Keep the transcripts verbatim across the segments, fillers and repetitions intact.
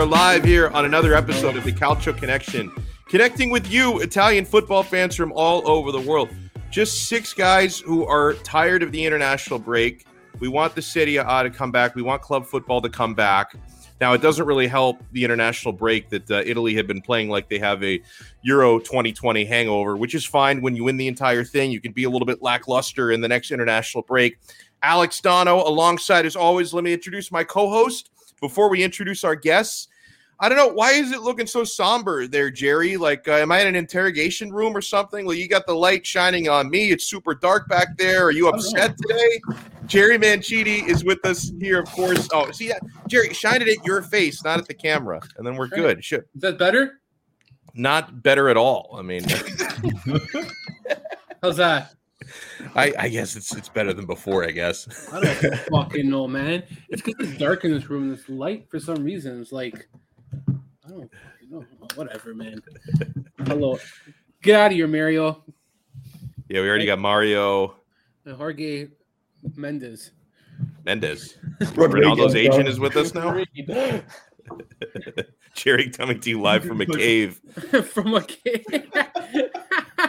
are live here on another episode of the Calcio Connection, connecting with you, Italian football fans from all over the world. Just six guys who are tired of the international break. We want the Serie A to come back. We want club football to come back. Now, it doesn't really help the international break that uh, Italy had been playing like they have a Euro twenty twenty hangover, which is fine. When you win the entire thing, you can be a little bit lackluster in the next international break. Alex Dono, alongside as always, let me introduce my co-host before we introduce our guests. I don't know, why is it looking so somber there, Jerry? Like, uh, am I in an interrogation room or something? Well, you got the light shining on me. It's super dark back there. Are you upset oh, yeah. today? Jerry Manchini is with us here, of course. Oh, see, yeah. Jerry, shine it at your face, not at the camera, and then we're right. good. Sure. Is that better? Not better at all. I mean. How's that? I, I guess it's it's better than before, I guess. I don't fucking know, man. It's because it's dark in this room. This light, for some reason, it's like... I don't know. Whatever, man. Hello. Get out of here, Mario. Yeah, we already got Mario. Jorge Mendes. Mendes. Ronaldo's agent is with us now. Jerry coming to you live from a cave. From a cave.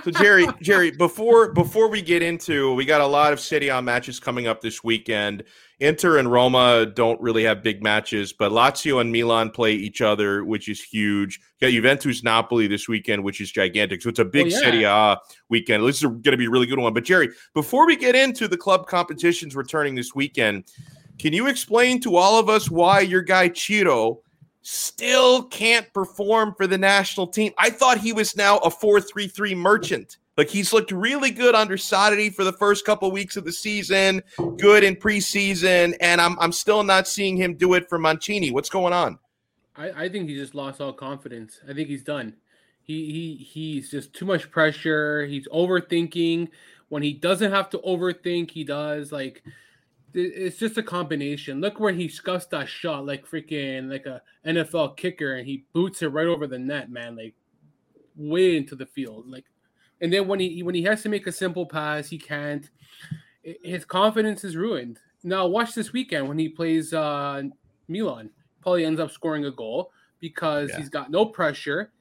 So, Jerry, Jerry, before before we get into, we got a lot of Serie A matches coming up this weekend. Inter and Roma don't really have big matches, but Lazio and Milan play each other, which is huge. You got Juventus Napoli this weekend, which is gigantic. So it's a big oh, yeah. Serie A weekend. This is going to be a really good one. But, Jerry, before we get into the club competitions returning this weekend, can you explain to all of us why your guy Ciro still can't perform for the national team? I thought he was now a four three three merchant. Like, he's looked really good under Sarri for the first couple of weeks of the season, good in preseason, and I'm I'm still not seeing him do it for Mancini. What's going on? I, I think he just lost all confidence. I think he's done. He he he's just too much pressure. He's overthinking. When he doesn't have to overthink, he does. Like, it's just a combination. Look where he scuffs that shot, like freaking like a N F L kicker, and he boots it right over the net, man. Like, way into the field, like. And then when he when he has to make a simple pass, he can't. His confidence is ruined. Now watch this weekend when he plays uh, Milan. Probably ends up scoring a goal because yeah. he's got no pressure.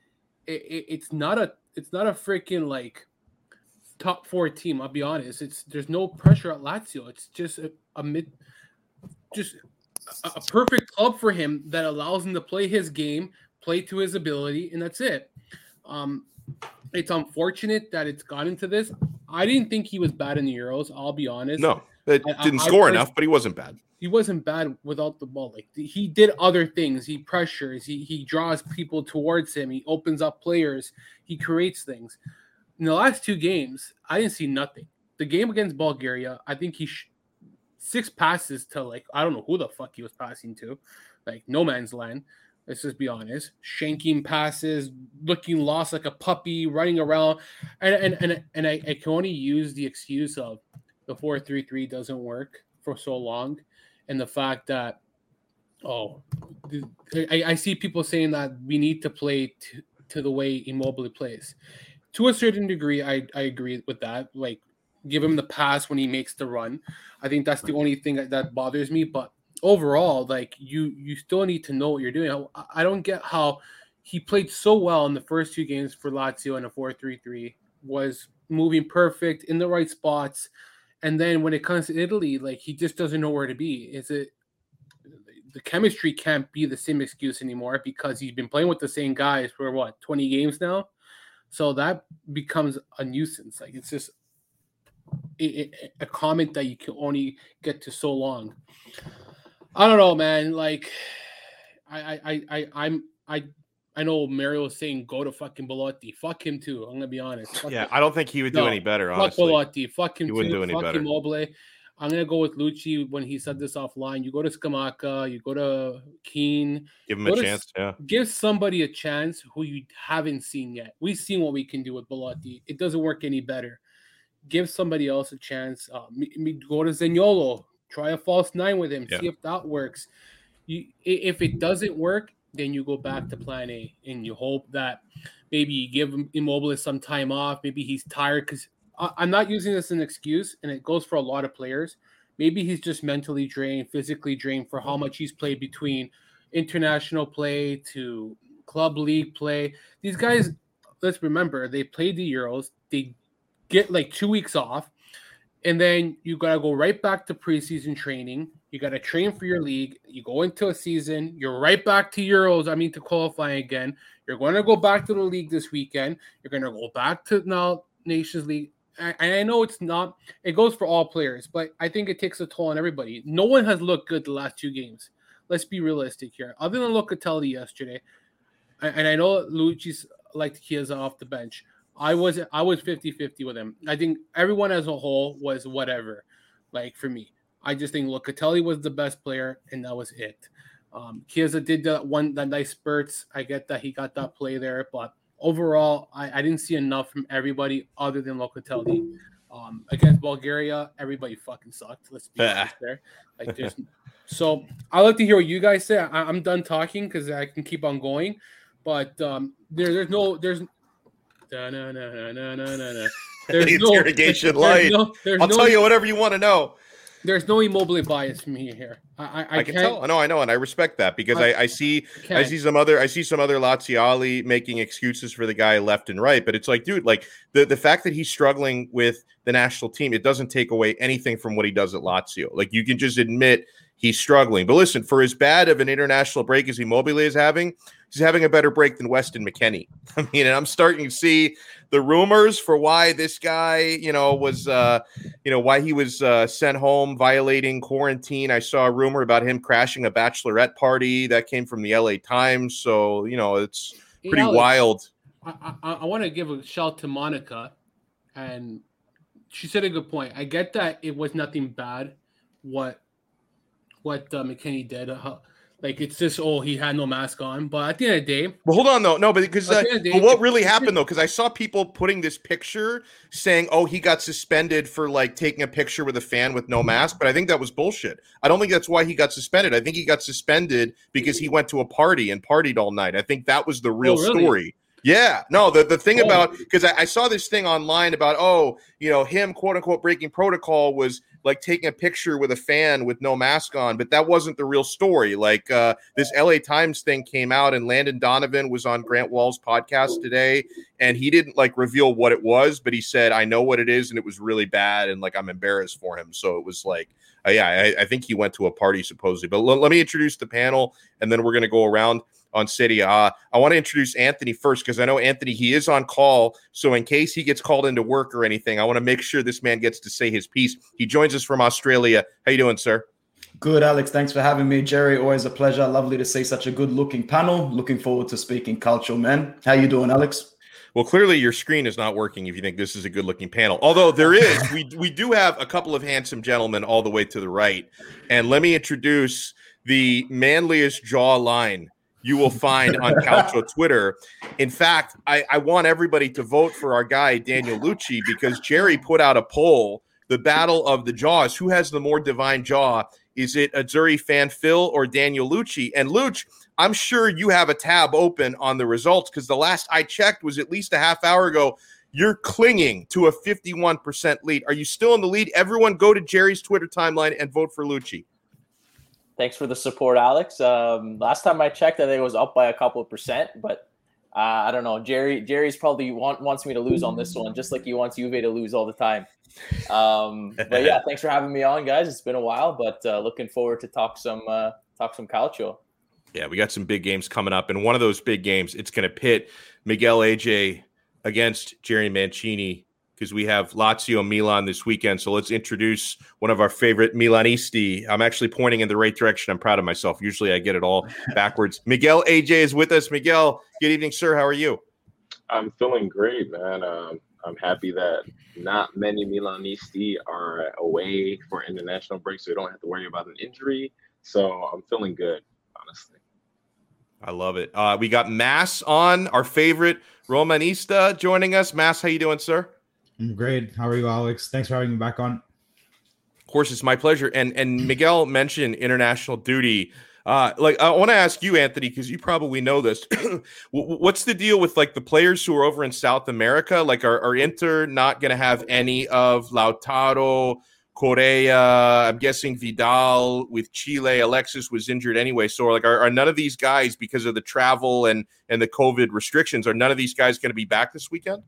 It, it, it's not a it's not a freaking like top four team. I'll be honest. It's there's no pressure at Lazio. It's just a, a mid, just a, a perfect club for him that allows him to play his game, play to his ability, and that's it. Um, It's unfortunate that it's gotten to this. I didn't think he was bad in the Euros. I'll be honest. No, it didn't I, score I, enough, but he wasn't bad. He wasn't bad without the ball. Like, he did other things. He pressures. He he draws people towards him. He opens up players. He creates things. In the last two games, I didn't see nothing. The game against Bulgaria, I think he sh- six passes to, like, I don't know who the fuck he was passing to, like no man's land. Let's just be honest. Shanking passes, looking lost like a puppy, running around. And and and, and I, I can only use the excuse of the four three three doesn't work for so long. And the fact that, oh, I, I see people saying that we need to play to, to the way Immobile plays. To a certain degree, I, I agree with that. Like, give him the pass when he makes the run. I think that's the only thing that, that bothers me. But overall, like, you you still need to know what you're doing. I, I don't get how he played so well in the first two games for Lazio in a four three three, was moving perfect in the right spots, and then when it comes to Italy, like, he just doesn't know where to be. Is it the chemistry can't be the same excuse anymore because he's been playing with the same guys for what twenty games now, so that becomes a nuisance. Like, it's just it, it, a comment that you can only get to so long. I don't know, man. Like, I, I, I, I'm, I, I know Mario was saying go to fucking Belotti. Fuck him too. I'm gonna be honest. Fuck yeah, him. I don't think he would do no, any better. Fuck honestly, Belotti. Fuck him. He wouldn't too. do any fuck better. Immobile. I'm gonna go with Lucci when he said this offline. You go to Scamacca. You go to Keane. Give him go a to, chance. Yeah. Give somebody a chance who you haven't seen yet. We've seen what we can do with Belotti. It doesn't work any better. Give somebody else a chance. Uh, me, me, go to Zaniolo. Try a false nine with him. Yeah. See if that works. You, if it doesn't work, then you go back to plan A, and you hope that maybe you give Immobile some time off. Maybe he's tired, because I'm not using this as an excuse, and it goes for a lot of players. Maybe he's just mentally drained, physically drained for how much he's played between international play to club league play. These guys, let's remember, they play the Euros. They get like two weeks off, and then you got to go right back to preseason training. You got to train for your league. You go into a season. You're right back to Euros. I mean, to qualify again. You're going to go back to the league this weekend. You're going to go back to now Nations League. And I know it's not, it goes for all players, but I think it takes a toll on everybody. No one has looked good the last two games. Let's be realistic here. Other than Locatelli yesterday, and I know Lucci's liked Chiesa off the bench. I was I was fifty-fifty with him. I think everyone as a whole was whatever, like for me. I just think Locatelli was the best player, and that was it. Um, Chiesa did that one, that nice spurts. I get that he got that play there, but overall, I, I didn't see enough from everybody other than Locatelli. Um, against Bulgaria, everybody fucking sucked. Let's be honest there. Like, there's... So I'd like to hear what you guys say. I, I'm done talking because I can keep on going, but um, there, there's no there's. No, no, no, no, no, no. There's the interrogation no, light. There's no, there's I'll no, tell you whatever you want to know. There's no Immobile bias from me here. I, I, I can tell. I know, I know, and I respect that because I, I, I see, can. I see some other, I see some other Laziali making excuses for the guy left and right. But it's like, dude, like the, the fact that he's struggling with the national team, it doesn't take away anything from what he does at Lazio. Like you can just admit he's struggling. But listen, for as bad of an international break as Immobile is having, he's having a better break than Weston McKennie. I mean, and I'm starting to see the rumors for why this guy, you know, was, uh, you know, why he was uh, sent home violating quarantine. I saw a rumor about him crashing a bachelorette party that came from the L A Times. So, you know, it's pretty hey, Alex, wild. I, I, I want to give a shout to Monica, and she said a good point. I get that it was nothing bad what what uh, McKennie did. Uh, Like, it's just, oh, he had no mask on. But at the end of the day... Well, hold on, though. No, but because uh, well, what really happened, though, because I saw people putting this picture saying, oh, he got suspended for, like, taking a picture with a fan with no mask. But I think that was bullshit. I don't think that's why he got suspended. I think he got suspended because he went to a party and partied all night. I think that was the real oh, really? story. Yeah. No, the, the thing oh. about... Because I, I saw this thing online about, oh, you know, him, quote-unquote, breaking protocol was... like taking a picture with a fan with no mask on, but that wasn't the real story. Like uh, this L A Times thing came out, and Landon Donovan was on Grant Wall's podcast today, and he didn't like reveal what it was, but he said, I know what it is, and it was really bad, and like I'm embarrassed for him. So it was like, uh, yeah, I, I think he went to a party supposedly. But l- let me introduce the panel, and then we're going to go around on City. Uh, I want to introduce Anthony first because I know, Anthony, he is on call. So in case he gets called into work or anything, I want to make sure this man gets to say his piece. He joins us from Australia. How you doing, sir? Good, Alex. Thanks for having me, Jerry. Always a pleasure. Lovely to see such a good-looking panel. Looking forward to speaking culture, man. How you doing, Alex? Well, clearly your screen is not working if you think this is a good-looking panel. Although there is, we we do have a couple of handsome gentlemen all the way to the right. And let me introduce the manliest jawline you will find on Calcio Twitter. In fact, I, I want everybody to vote for our guy, Daniel Lucci, because Jerry put out a poll, the battle of the jaws. Who has the more divine jaw? Is it Azzurri fan Phil or Daniel Lucci? And Luch, I'm sure you have a tab open on the results because the last I checked was at least a half hour ago. You're clinging to a fifty-one percent lead. Are you still in the lead? Everyone go to Jerry's Twitter timeline and vote for Lucci. Thanks for the support, Alex. Um, last time I checked, I think it was up by a couple of percent, but uh, I don't know. Jerry, Jerry's probably want, wants me to lose on this one, just like he wants Juve to lose all the time. Um, but yeah, thanks for having me on, guys. It's been a while, but uh, looking forward to talk some uh, talk some calcio. Yeah, we got some big games coming up, and one of those big games, it's going to pit Miguel A J against Jerry Mancini because we have Lazio Milan this weekend. So let's introduce one of our favorite Milanisti. I'm actually pointing in the right direction. I'm proud of myself. Usually I get it all backwards. Miguel A J is with us. Miguel, good evening, sir. How are you? I'm feeling great, man. Um, I'm happy that not many Milanisti are away for international break, so we don't have to worry about an injury. So I'm feeling good, honestly. I love it. Uh, we got Mass on, our favorite Romanista joining us. Mass, how you doing, sir? I'm great. How are you, Alex? Thanks for having me back on. Of course, it's my pleasure. And and Miguel mentioned international duty. Uh, like I want to ask you, Anthony, because you probably know this. What's the deal with like the players who are over in South America? Like, are, are Inter not going to have any of Lautaro Correa, I'm guessing Vidal with Chile, Alexis was injured anyway. So like, are, are none of these guys, because of the travel and, and the COVID restrictions, are none of these guys going to be back this weekend?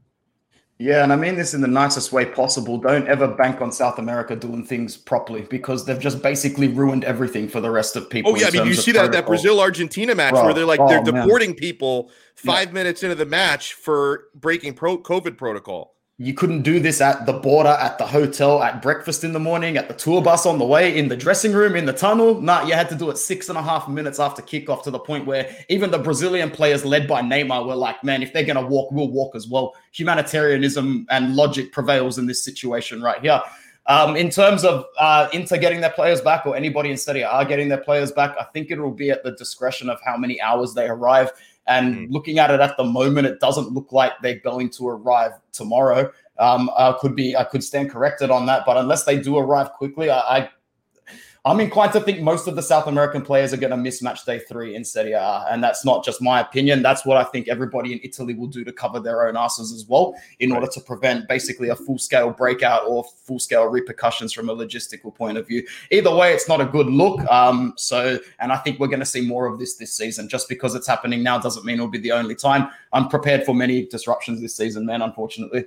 Yeah, and I mean this in the nicest way possible. Don't ever bank on South America doing things properly, because they've just basically ruined everything for the rest of people. Oh, yeah, I mean, you see that, that Brazil-Argentina match Bro. where they're like oh, they're deporting man. people five yeah. minutes into the match for breaking pro- COVID protocol. You couldn't do this at the border, at the hotel, at breakfast in the morning, at the tour bus on the way, in the dressing room, in the tunnel. Nah, you had to do it six and a half minutes after kickoff, to the point where even the Brazilian players led by Neymar were like, man, if they're going to walk, we'll walk as well. Humanitarianism and logic prevails in this situation right here. Um, in terms of uh, Inter getting their players back, or anybody in Serie A getting their players back, I think it will be at the discretion of how many hours they arrive. And mm-hmm. looking at it at the moment, it doesn't look like they're going to arrive tomorrow. Um, I could be, I could stand corrected on that, but unless they do arrive quickly, I, I I'm inclined to think most of the South American players are going to miss match day three in Serie A, and that's not just my opinion. That's what I think everybody in Italy will do to cover their own asses as well, in right. order to prevent basically a full-scale breakout or full-scale repercussions from a logistical point of view. Either way, it's not a good look. Um, so, and I think we're going to see more of this this season. Just because it's happening now doesn't mean it'll be the only time. I'm prepared for many disruptions this season, man, unfortunately.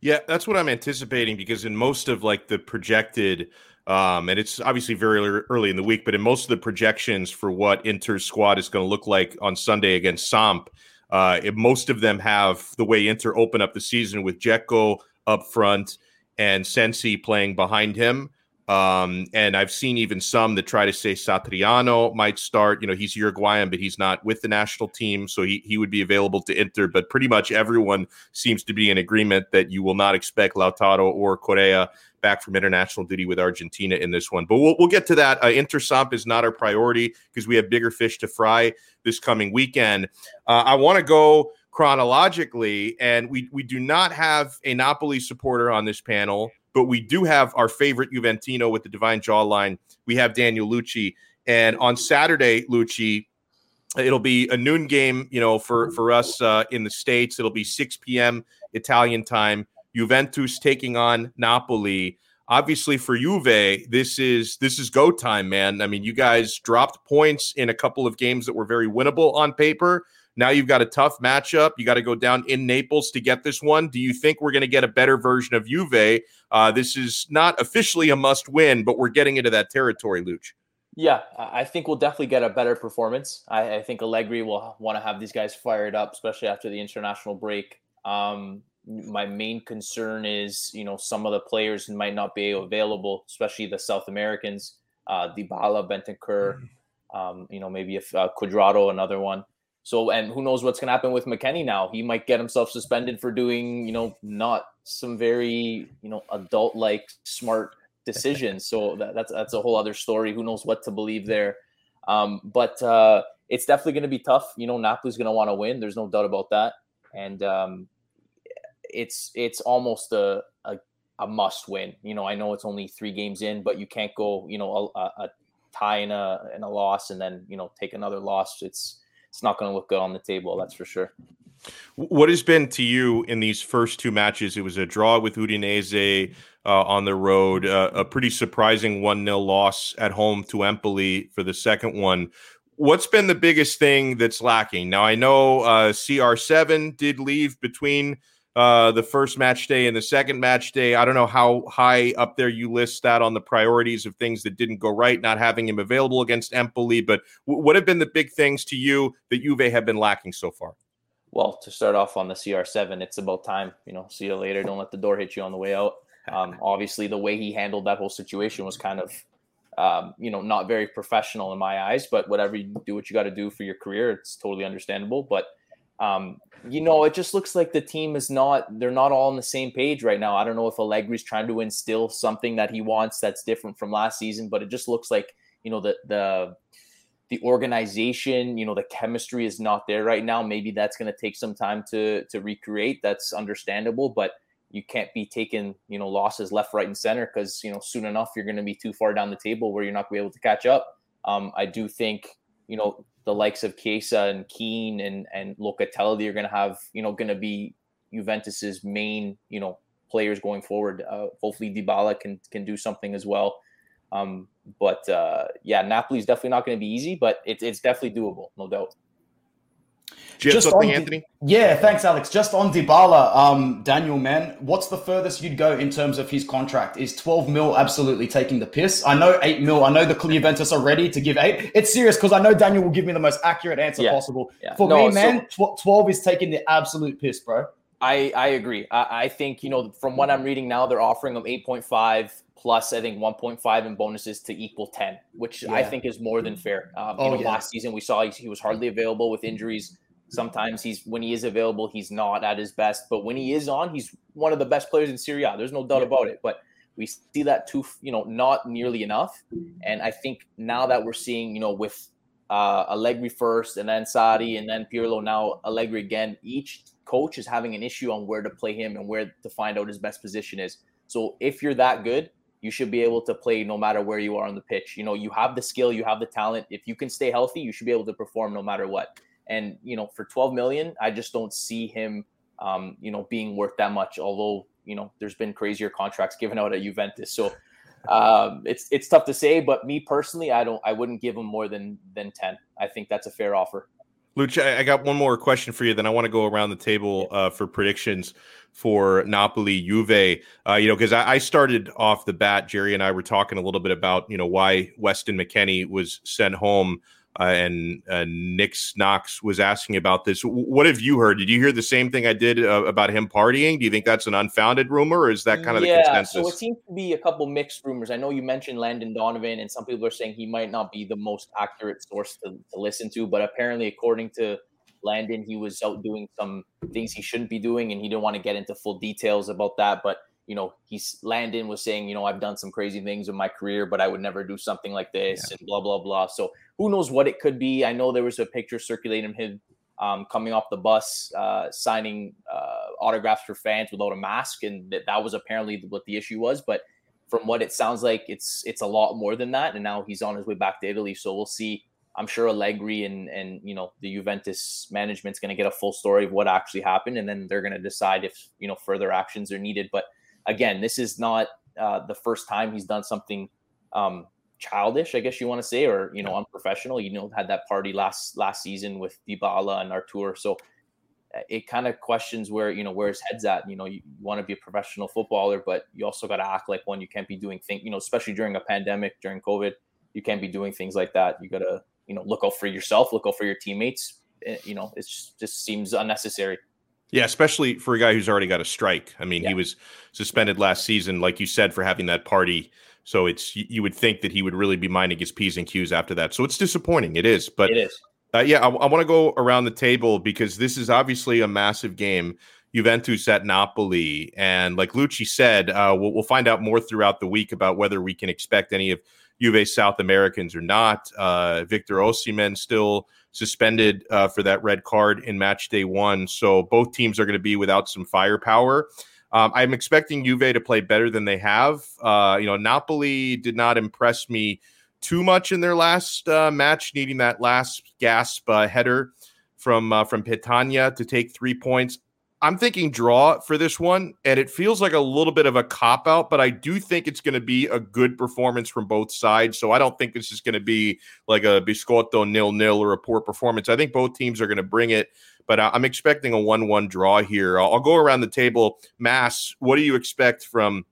Yeah, that's what I'm anticipating, because in most of like the projected – Um, and it's obviously very early in the week, but in most of the projections for what Inter's squad is going to look like on Sunday against Samp, uh, it, most of them have the way Inter open up the season with Dzeko up front and Sensi playing behind him. Um, and I've seen even some that try to say Satriano might start. You know, he's Uruguayan, but he's not with the national team, so he, he would be available to Inter. But pretty much everyone seems to be in agreement that you will not expect Lautaro or Correa back from international duty with Argentina in this one. But we'll, we'll get to that. Uh, Inter-Samp is not our priority because we have bigger fish to fry this coming weekend. Uh, I want to go chronologically, and we, we do not have a Napoli supporter on this panel, but we do have our favorite Juventino with the divine jawline. We have Daniel Lucci. And on Saturday, Lucci, it'll be a noon game, you know, for, for us uh, in the States. It'll be six p.m. Italian time. Juventus taking on Napoli. Obviously for Juve, this is this is go time, man. I mean, you guys dropped points in a couple of games that were very winnable on paper. Now you've got a tough matchup. You got to go down in Naples to get this one. Do you think we're going to get a better version of Juve? Uh, this is not officially a must win, but we're getting into that territory, Luch. Yeah, I think we'll definitely get a better performance. I, I think Allegri will want to have these guys fired up, especially after the international break. Um, my main concern is, you know, some of the players might not be available, especially the South Americans, uh, Dybala, Bentancur, mm-hmm. um, you know, maybe if uh, Cuadrado, another one. So, and who knows what's going to happen with McKennie now. He might get himself suspended for doing, you know, not some very, you know, adult-like smart decisions. So that, that's that's a whole other story. Who knows what to believe there. Um, but uh, it's definitely going to be tough. You know, Napoli's going to want to win. There's no doubt about that. And um, it's it's almost a, a a must win. You know, I know it's only three games in, but you can't go, you know, a, a tie and a, and a loss and then, you know, take another loss. It's It's not going to look good on the table, that's for sure. What has been to you in these first two matches? It was a draw with Udinese uh, on the road, uh, a pretty surprising one nil loss at home to Empoli for the second one. What's been the biggest thing that's lacking? Now, I know uh, C R seven did leave between uh, the first match day and the second match day. I don't know how high up there you list that on the priorities of things that didn't go right, not having him available against Empoli, but w- what have been the big things to you that Juve have been lacking so far? Well, to start off on the C R seven, it's about time, you know, see you later. Don't let the door hit you on the way out. Um, obviously the way he handled that whole situation was kind of, um, you know, not very professional in my eyes, but whatever you do, what you got to do for your career, it's totally understandable. But Um, you know, it just looks like the team is not, they're not all on the same page right now. I don't know if Allegri's trying to instill something that he wants that's different from last season, but it just looks like, you know, the, the, the organization, you know, the chemistry is not there right now. Maybe that's going to take some time to, to recreate. That's understandable, but you can't be taking, you know, losses left, right, and center, because, you know, soon enough, you're going to be too far down the table where you're not going to be able to catch up. Um, I do think, you know, the likes of Chiesa and Keane and, and Locatelli are going to have, you know, going to be Juventus's main, you know, players going forward. Uh, hopefully Dybala can can do something as well. Um, but uh, yeah, Napoli's definitely not going to be easy, but it, it's definitely doable, no doubt. Do you have Just something, on, Anthony? Yeah, thanks, Alex. Just on Dybala, um, Daniel, man, what's the furthest you'd go in terms of his contract? Is twelve mil absolutely taking the piss? I know eight mil. I know the Juventus are ready to give eight. It's serious because I know Daniel will give me the most accurate answer yeah. possible. Yeah. For no, me, man, so, twelve is taking the absolute piss, bro. I, I agree. I, I think, you know, from what I'm reading now, they're offering him eight point five plus, I think, one point five in bonuses to equal ten, which yeah. I think is more than fair. Um, oh, you know, yeah. Last season, we saw he, he was hardly available with injuries. Sometimes he's when he is available, he's not at his best. But when he is on, he's one of the best players in Serie A. There's no doubt yeah. about it. But we see that too, you know, not nearly enough. And I think now that we're seeing, you know, with uh, Allegri first and then Sarri and then Pirlo, now Allegri again, each coach is having an issue on where to play him and where to find out his best position is. So if you're that good, you should be able to play no matter where you are on the pitch. You know, you have the skill, you have the talent. If you can stay healthy, you should be able to perform no matter what. And, you know, for twelve million, I just don't see him, um, you know, being worth that much. Although, you know, there's been crazier contracts given out at Juventus. So um, it's it's tough to say. But me personally, I don't I wouldn't give him more than than ten. I think that's a fair offer. Lucci, I got one more question for you. Then I want to go around the table uh, for predictions for Napoli, Juve. Uh, you know, because I, I started off the bat, Jerry and I were talking a little bit about, you know, why Weston McKennie was sent home. Uh, and uh, Nick Knox was asking about this. What have you heard? Did you hear the same thing I did uh, about him partying? Do you think that's an unfounded rumor, or is that kind of yeah, the consensus? Yeah, so it seems to be a couple mixed rumors. I know you mentioned Landon Donovan, and some people are saying he might not be the most accurate source to, to listen to, but apparently, according to Landon, he was out doing some things he shouldn't be doing, and he didn't want to get into full details about that, but you know, he's Landon was saying, you know, I've done some crazy things in my career, but I would never do something like this yeah. and blah, blah, blah. So who knows what it could be? I know there was a picture circulating of him um, coming off the bus, uh, signing uh, autographs for fans without a mask. And that, that was apparently what the issue was. But from what it sounds like, it's it's a lot more than that. And now he's on his way back to Italy. So we'll see. I'm sure Allegri and, and you know, the Juventus management's going to get a full story of what actually happened. And then they're going to decide if, you know, further actions are needed. But again, this is not uh, the first time he's done something um, childish, I guess you want to say, or, you know, unprofessional. You know, had that party last last season with Dybala and Artur. So it kind of questions where, you know, where his head's at. You know, you, you want to be a professional footballer, but you also got to act like one. You can't be doing things, you know, especially during a pandemic, during COVID, you can't be doing things like that. You got to, you know, look out for yourself, look out for your teammates. It, you know, it just, just seems unnecessary. Yeah, especially for a guy who's already got a strike. I mean, yeah. he was suspended last season, like you said, for having that party. So it's you would think that he would really be minding his P's and Q's after that. So it's disappointing. It is. But it is. Uh, yeah, I, I want to go around the table because this is obviously a massive game. Juventus at Napoli. And like Lucci said, uh, we'll, we'll find out more throughout the week about whether we can expect any of Juve's South Americans or not. Uh, Victor Osimhen still suspended uh, for that red card in match day one. So both teams are going to be without some firepower. Um, I'm expecting Juve to play better than they have. Uh, you know, Napoli did not impress me too much in their last uh, match, needing that last gasp uh, header from uh, from Petagna to take three points. I'm thinking draw for this one, and it feels like a little bit of a cop-out, but I do think it's going to be a good performance from both sides, so I don't think this is going to be like a biscotto nil-nil or a poor performance. I think both teams are going to bring it, but I'm expecting a one one draw here. I'll go around the table. Mass, what do you expect from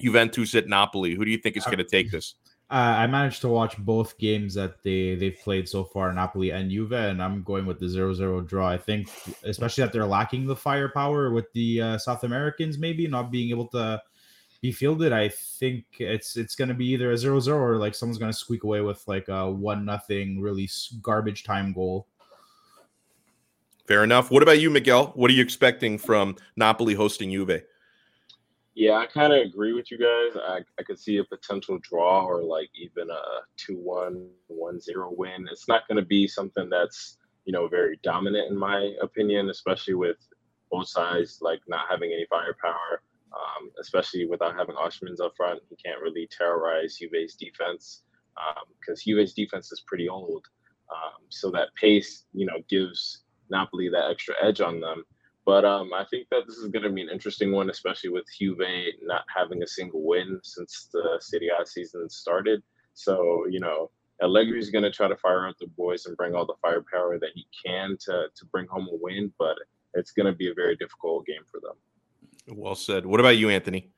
Juventus at Napoli? Who do you think is going to take this? Uh, I managed to watch both games that they, they've played so far, Napoli and Juve, and I'm going with the zero zero draw. I think, especially that they're lacking the firepower with the uh, South Americans maybe not being able to be fielded, I think it's it's going to be either a zero zero or like someone's going to squeak away with like a one nothing really garbage time goal. Fair enough. What about you, Miguel? What are you expecting from Napoli hosting Juve? Yeah, I kind of agree with you guys. I, I could see a potential draw or like even a two one, one zero win. It's not going to be something that's, you know, very dominant in my opinion, especially with both sides like not having any firepower, um, especially without having Osimhen up front. He can't really terrorize Juve's defense because um, Juve's defense is pretty old. Um, so that pace, you know, gives Napoli that extra edge on them. But um, I think that this is going to be an interesting one, especially with Juve not having a single win since the Serie A season started. So, you know, Allegri is going to try to fire up the boys and bring all the firepower that he can to, to bring home a win. But it's going to be a very difficult game for them. Well said. What about you, Anthony?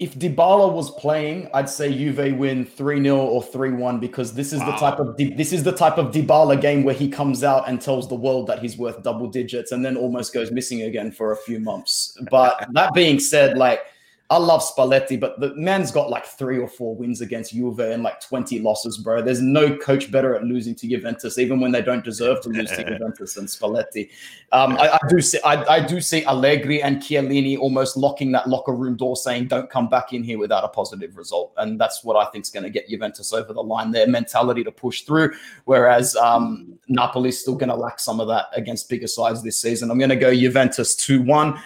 If Dybala was playing, I'd say Juve win three nil or three one, because this is wow. the type of this is the type of Dybala game where he comes out and tells the world that he's worth double digits and then almost goes missing again for a few months. But that being said, like, I love Spalletti, but the man's got like three or four wins against Juve and like twenty losses, bro. There's no coach better at losing to Juventus, even when they don't deserve to lose to Juventus, than Spalletti. Um, I, I do see, I, I do see Allegri and Chiellini almost locking that locker room door, saying, "Don't come back in here without a positive result," and that's what I think is going to get Juventus over the line. Their mentality to push through, whereas um, Napoli's still going to lack some of that against bigger sides this season. I'm going to go Juventus two one.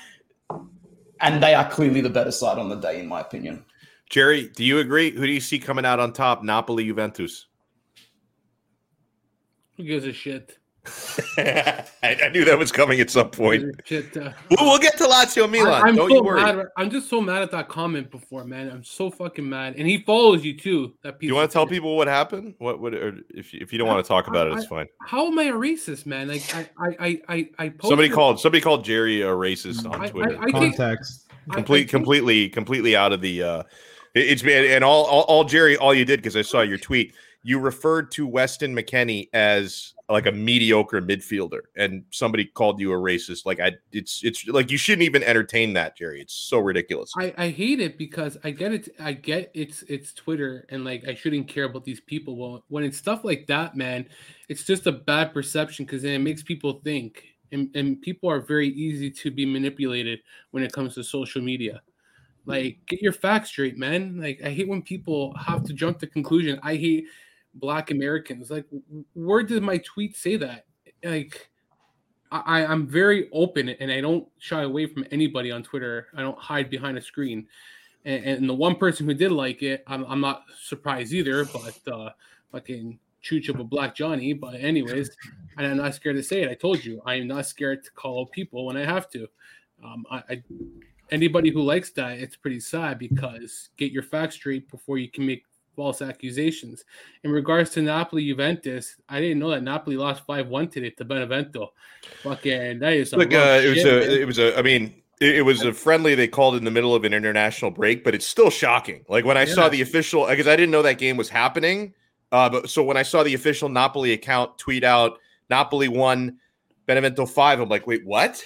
And they are clearly the better side on the day, in my opinion. Jerry, do you agree? Who do you see coming out on top? Napoli, Juventus? Who gives a shit? I, I knew that was coming at some point. Shit, uh, we'll, we'll get to Lazio, Milan. I, I'm Don't so you worry. Mad, I'm just so mad at that comment before, man. I'm so fucking mad. And he follows you, too. That piece you want to tell shit. people what happened? What would, or if, if you don't I, want to talk I, about it, it's I, fine. How am I a racist, man? Like, I, I, I, I somebody called somebody called Jerry a racist on I, Twitter. I, I, Context. I, Complete, I, I, completely, completely out of the. Uh, it, it's been and all, all, all Jerry, all you did, because I saw your tweet. You referred to Weston McKennie as like a mediocre midfielder, and somebody called you a racist. Like I, it's it's like you shouldn't even entertain that, Jerry. It's so ridiculous. I, I hate it because I get it. I get it's it's Twitter, and like I shouldn't care about these people. Well, when it's stuff like that, man, it's just a bad perception, because then it makes people think, and, and people are very easy to be manipulated when it comes to social media. Like, get your facts straight, man. Like, I hate when people have to jump to conclusion. I hate Black Americans. Like, where did my tweet say that? Like, I, I'm very open, and I don't shy away from anybody on Twitter. I don't hide behind a screen. And, and the one person who did like it, I'm, I'm not surprised either, but uh, fucking chooch of a Black Johnny. But anyways, and I'm not scared to say it. I told you, I am not scared to call out people when I have to. Um, I, I anybody who likes that, it's pretty sad, because get your facts straight before you can make false accusations. In regards to Napoli Juventus, I didn't know that Napoli lost five one today to Benevento. Fucking that is some Look, uh, it was shit, a man. it was a I mean it, it was a friendly they called in the middle of an international break, but it's still shocking. Like when I yeah. saw the official, because I didn't know that game was happening. Uh, but so when I saw the official Napoli account tweet out Napoli won Benevento five, I'm like, wait, what?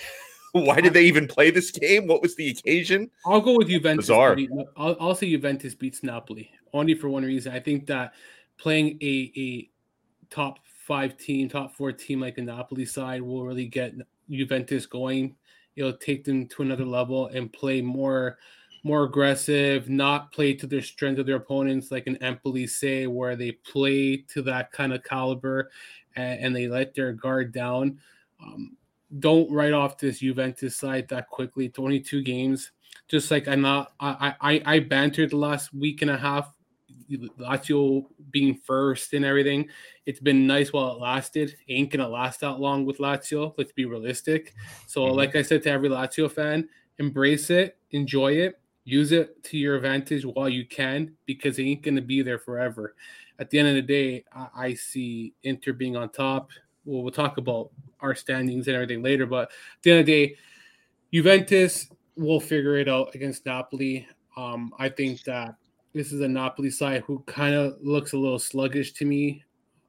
Why did they even play this game? What was the occasion? I'll go with Juventus. Bizarre. I'll, I'll say Juventus beats Napoli, only for one reason. I think that playing a, a top five team, top four team like the Napoli side will really get Juventus going. It'll take them to another level and play more, more aggressive, not play to their strength of their opponents like an Empoli, say, where they play to that kind of caliber and, and they let their guard down. Um, Don't write off this Juventus side that quickly. twenty-two games. Just like I'm not, I, I, I bantered the last week and a half, Lazio being first and everything. It's been nice while it lasted. It ain't going to last that long with Lazio. Let's be realistic. So mm-hmm. like I said to every Lazio fan, embrace it, enjoy it, use it to your advantage while you can, because it ain't going to be there forever. At the end of the day, I, I see Inter being on top. Well, we'll talk about our standings and everything later, but at the end of the day, Juventus will figure it out against Napoli. Um, I think that this is a Napoli side who kind of looks a little sluggish to me.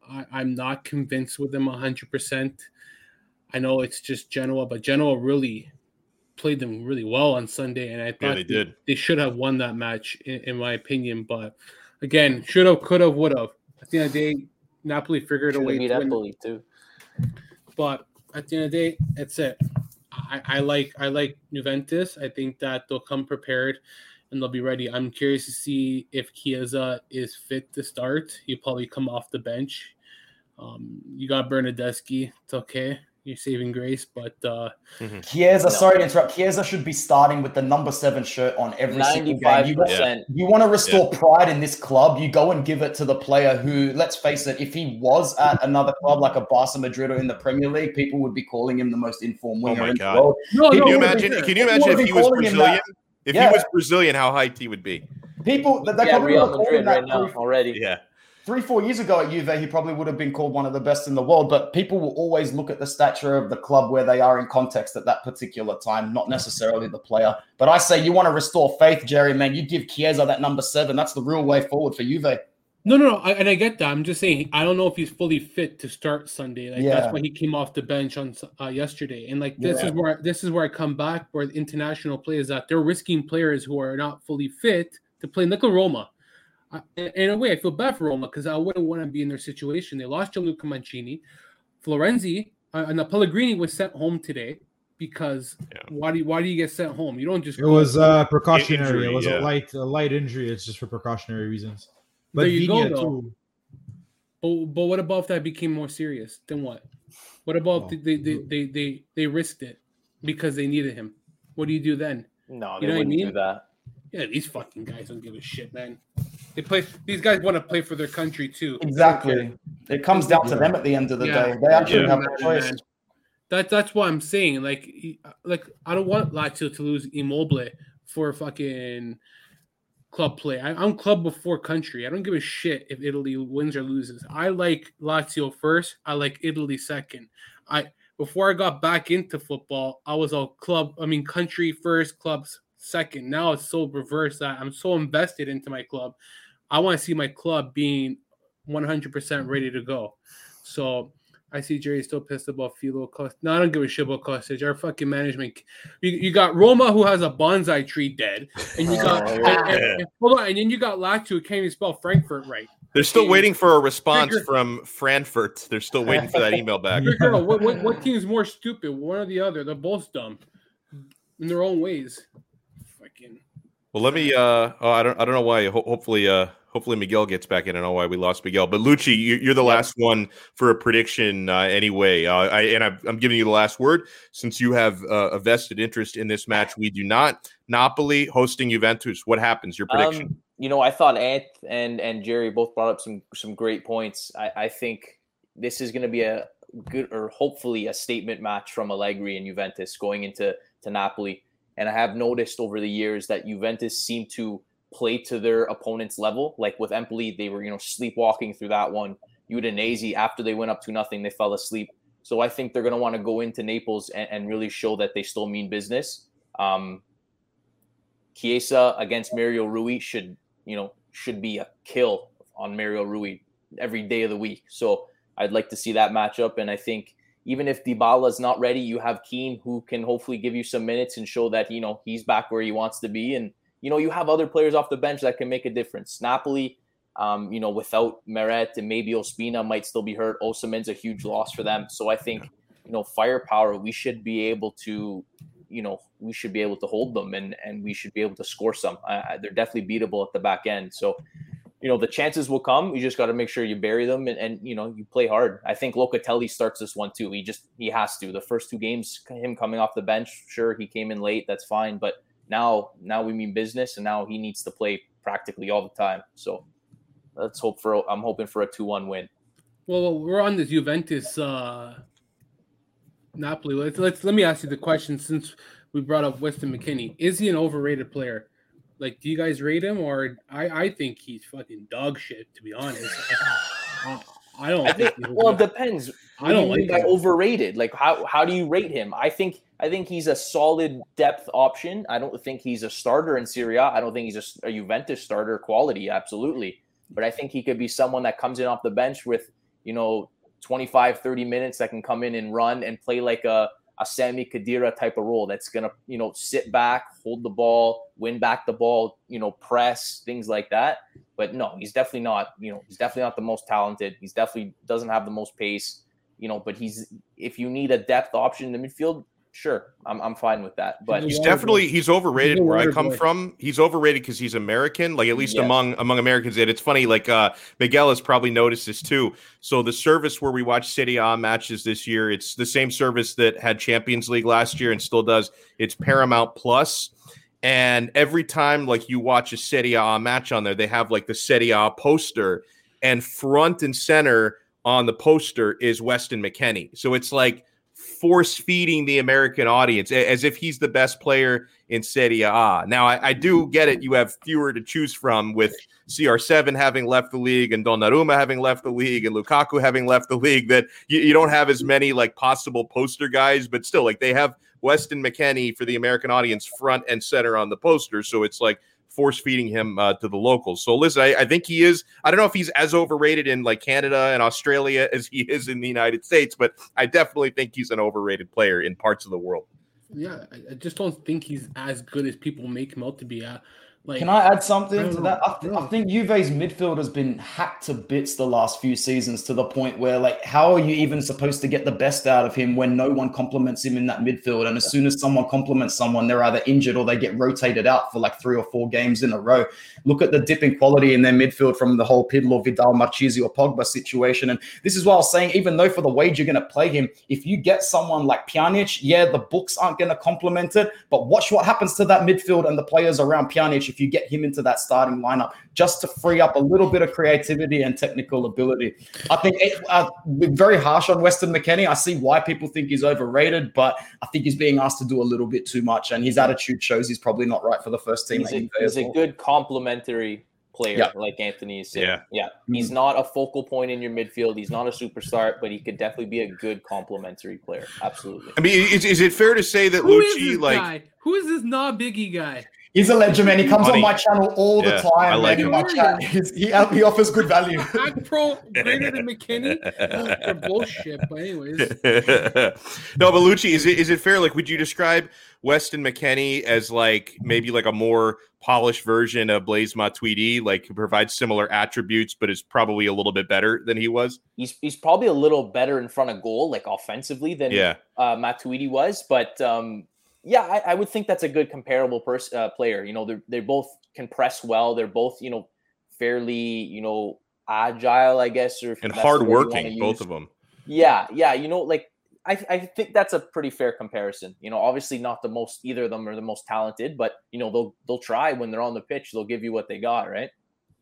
I, I'm not convinced with them one hundred percent. I know it's just Genoa, but Genoa really played them really well on Sunday, and I thought yeah, they, did. they should have won that match, in, in my opinion. But again, should have, could have, would have. At the end of the day, Napoli figured a way to win. Too. But at the end of the day, that's it. I, I like I like Juventus. I think that they'll come prepared and they'll be ready. I'm curious to see if Chiesa is fit to start. He'll probably come off the bench. Um, you got Bernardeschi. It's okay. your saving grace. But uh, mm-hmm. Chiesa, no. sorry to interrupt. Chiesa should be starting with the number seven shirt on every single game. You, yeah. you want to restore yeah. pride in this club, you go and give it to the player who, let's face it, if he was at another club like a Barca Madrid or in the Premier League, people would be calling him the most informed winger oh in God. the world. No, can, you imagine, can you imagine if he was Brazilian? If yeah. he was Brazilian, how hyped he would be. People that, that yeah, probably Real Madrid that right now three, already. Yeah. Three, four years ago at Juve, he probably would have been called one of the best in the world, but people will always look at the stature of the club where they are in context at that particular time, not necessarily the player. But I say you want to restore faith, Jerry, man. You give Chiesa that number seven. That's the real way forward for Juve. No, no, no. I, and I get that. I'm just saying I don't know if he's fully fit to start Sunday. Like yeah. That's why he came off the bench on uh, yesterday. And like this yeah. is where this is where I come back where the international play is that they're risking players who are not fully fit to play. Look at Roma. I, in a way, I feel bad for Roma because I wouldn't want to be in their situation. They lost Gianluca Mancini, Florenzi, uh, and Pellegrini was sent home today because yeah. why do you, why do you get sent home? You don't just. It was uh, precautionary. Injury, it was yeah. a light a light injury. It's just for precautionary reasons. But there you Vigna go, though. But, but what about if that became more serious? Then what? What about oh, if they, they, they, they, they risked it because they needed him? What do you do then? No, they you know wouldn't I mean? do that. Yeah, these fucking guys don't give a shit, man. They play. These guys want to play for their country, too. Exactly. It comes down to them at the end of the yeah. day. They actually yeah. have a choice. That, that's what I'm saying. Like, like I don't want Lazio to lose Immobile for fucking... club play. I, I'm club before country. I don't give a shit if Italy wins or loses. I like Lazio first. I like Italy second. I before I got back into football, I was all club. I mean, country first, clubs second. Now it's so reversed that I'm so invested into my club. I want to see my club being one hundred percent ready to go. So I see Jerry's still pissed about Philo Costa. No, I don't give a shit about Kostic. Our fucking management. You, you got Roma, who has a bonsai tree dead, and you got oh, yeah. and, and, and, hold on, and then you got Lazio, who can't even spell Frankfurt right. They're still waiting for a response Frankfurt. from Frankfurt. They're still waiting for that email back. what, what, what team is more stupid? One or the other? They're both dumb in their own ways. Fucking. Well, let me. Uh, oh, I don't. I don't know why. Ho- hopefully. Uh, Hopefully Miguel gets back in. I don't know why we lost Miguel, but Lucci, you're the last one for a prediction uh, anyway. Uh, I, and I'm giving you the last word since you have uh, a vested interest in this match. We do not. Napoli hosting Juventus. What happens? Your prediction? Um, you know, I thought Ant and, and Jerry both brought up some some great points. I, I think this is going to be a good or hopefully a statement match from Allegri and Juventus going into to Napoli. And I have noticed over the years that Juventus seem to play to their opponent's level. Like with Empoli, they were, you know, sleepwalking through that one. Udinese, after they went up to nothing, they fell asleep. So I think they're going to want to go into Naples and, and really show that they still mean business. Um, Chiesa against Mario Rui should, you know, should be a kill on Mario Rui every day of the week. So I'd like to see that matchup. And I think even if Dybala is not ready, you have Keane who can hopefully give you some minutes and show that, you know, he's back where he wants to be. And you know, you have other players off the bench that can make a difference. Napoli, um, you know, without Meret and maybe Ospina might still be hurt. Osimhen's a huge loss for them. So I think, you know, firepower, we should be able to, you know, we should be able to hold them and, and we should be able to score some. Uh, they're definitely beatable at the back end. So, you know, the chances will come. You just got to make sure you bury them and, and, you know, you play hard. I think Locatelli starts this one too. He just, he has to. The first two games, him coming off the bench, sure, he came in late. That's fine. But Now, now we mean business, and now he needs to play practically all the time. So let's hope for. I'm hoping for a two one win. Well, we're on this Juventus, uh, Napoli. Let's, let's let me ask you the question since we brought up Weston McKennie. Is he an overrated player? Like, do you guys rate him, or I, I think he's fucking dog shit, to be honest. I don't. I think, think well, it depends. I don't like that overrated. Like, how how do you rate him? I think I think he's a solid depth option. I don't think he's a starter in Serie A. I don't think he's a, a Juventus starter quality, absolutely. But I think he could be someone that comes in off the bench with, you know, twenty-five, thirty minutes that can come in and run and play like a, a Sami Khedira type of role that's going to, you know, sit back, hold the ball, win back the ball, you know, press, things like that. But no, he's definitely not, you know, he's definitely not the most talented. He's definitely doesn't have the most pace, you know, but he's, if you need a depth option in the midfield, sure, I'm I'm fine with that. But he's definitely he's overrated where I come from. He's overrated because he's American, like at least yes. among among Americans. And it's funny, like uh, Miguel has probably noticed this too. So the service where we watch Serie A matches this year, it's the same service that had Champions League last year and still does. It's Paramount Plus. And every time like you watch a Serie A match on there, they have like the Serie A poster, and front and center on the poster is Weston McKennie. So it's like force feeding the American audience as if he's the best player in Serie A. Now, I, I do get it. You have fewer to choose from with C R seven having left the league and Donnarumma having left the league and Lukaku having left the league, that you, you don't have as many like possible poster guys, but still like they have Weston McKennie for the American audience front and center on the poster. So it's like force feeding him uh, to the locals. So listen, I, I think he is, I don't know if he's as overrated in like Canada and Australia as he is in the United States, but I definitely think he's an overrated player in parts of the world. Yeah. I just don't think he's as good as people make him out to be. Uh, like, Can I add something I to that? I, th- I think Juve's midfield has been hacked to bits the last few seasons to the point where like, how are you even supposed to get the best out of him when no one compliments him in that midfield? And as soon as someone compliments someone, they're either injured or they get rotated out for like three or four games in a row. Look at the dip in quality in their midfield from the whole Pirlo, Vidal, Marchesi or Pogba situation. And this is why I was saying, even though for the wage you're going to play him, if you get someone like Pjanic, yeah, the books aren't going to compliment it, but watch what happens to that midfield and the players around Pjanic if you get him into that starting lineup, just to free up a little bit of creativity and technical ability. I think uh, we're very harsh on Weston McKennie. I see why people think he's overrated, but I think he's being asked to do a little bit too much, and his attitude shows he's probably not right for the first team. He's a, he's a good complementary player, yeah. like Anthony said. Yeah. yeah. He's not a focal point in your midfield. He's not a superstar, but he could definitely be a good complementary player. Absolutely. I mean, is, is it fair to say that Who Lucci, like... Guy? Who is this nah biggie guy? He's a legend, man. He comes Money. on my channel all yeah, the time. I like man, him. In my chat. He, he offers good value. Pro greater than McKennie? They're bullshit, but anyways. No, but Lucci, is it, is it fair? Like, would you describe Weston McKennie as like maybe like a more polished version of Blaise Matuidi, like who provides similar attributes, but is probably a little bit better than he was? He's he's probably a little better in front of goal, like offensively than yeah. uh, Matuidi was, but... um Yeah, I, I would think that's a good comparable pers- uh, player. You know, they they both can press well. They're both, you know, fairly, you know, agile, I guess. Or and hardworking, both of them. Yeah, yeah. You know, like, I, I think that's a pretty fair comparison. You know, obviously not the most, either of them are the most talented, but, you know, they'll they'll try when they're on the pitch. They'll give you what they got, right?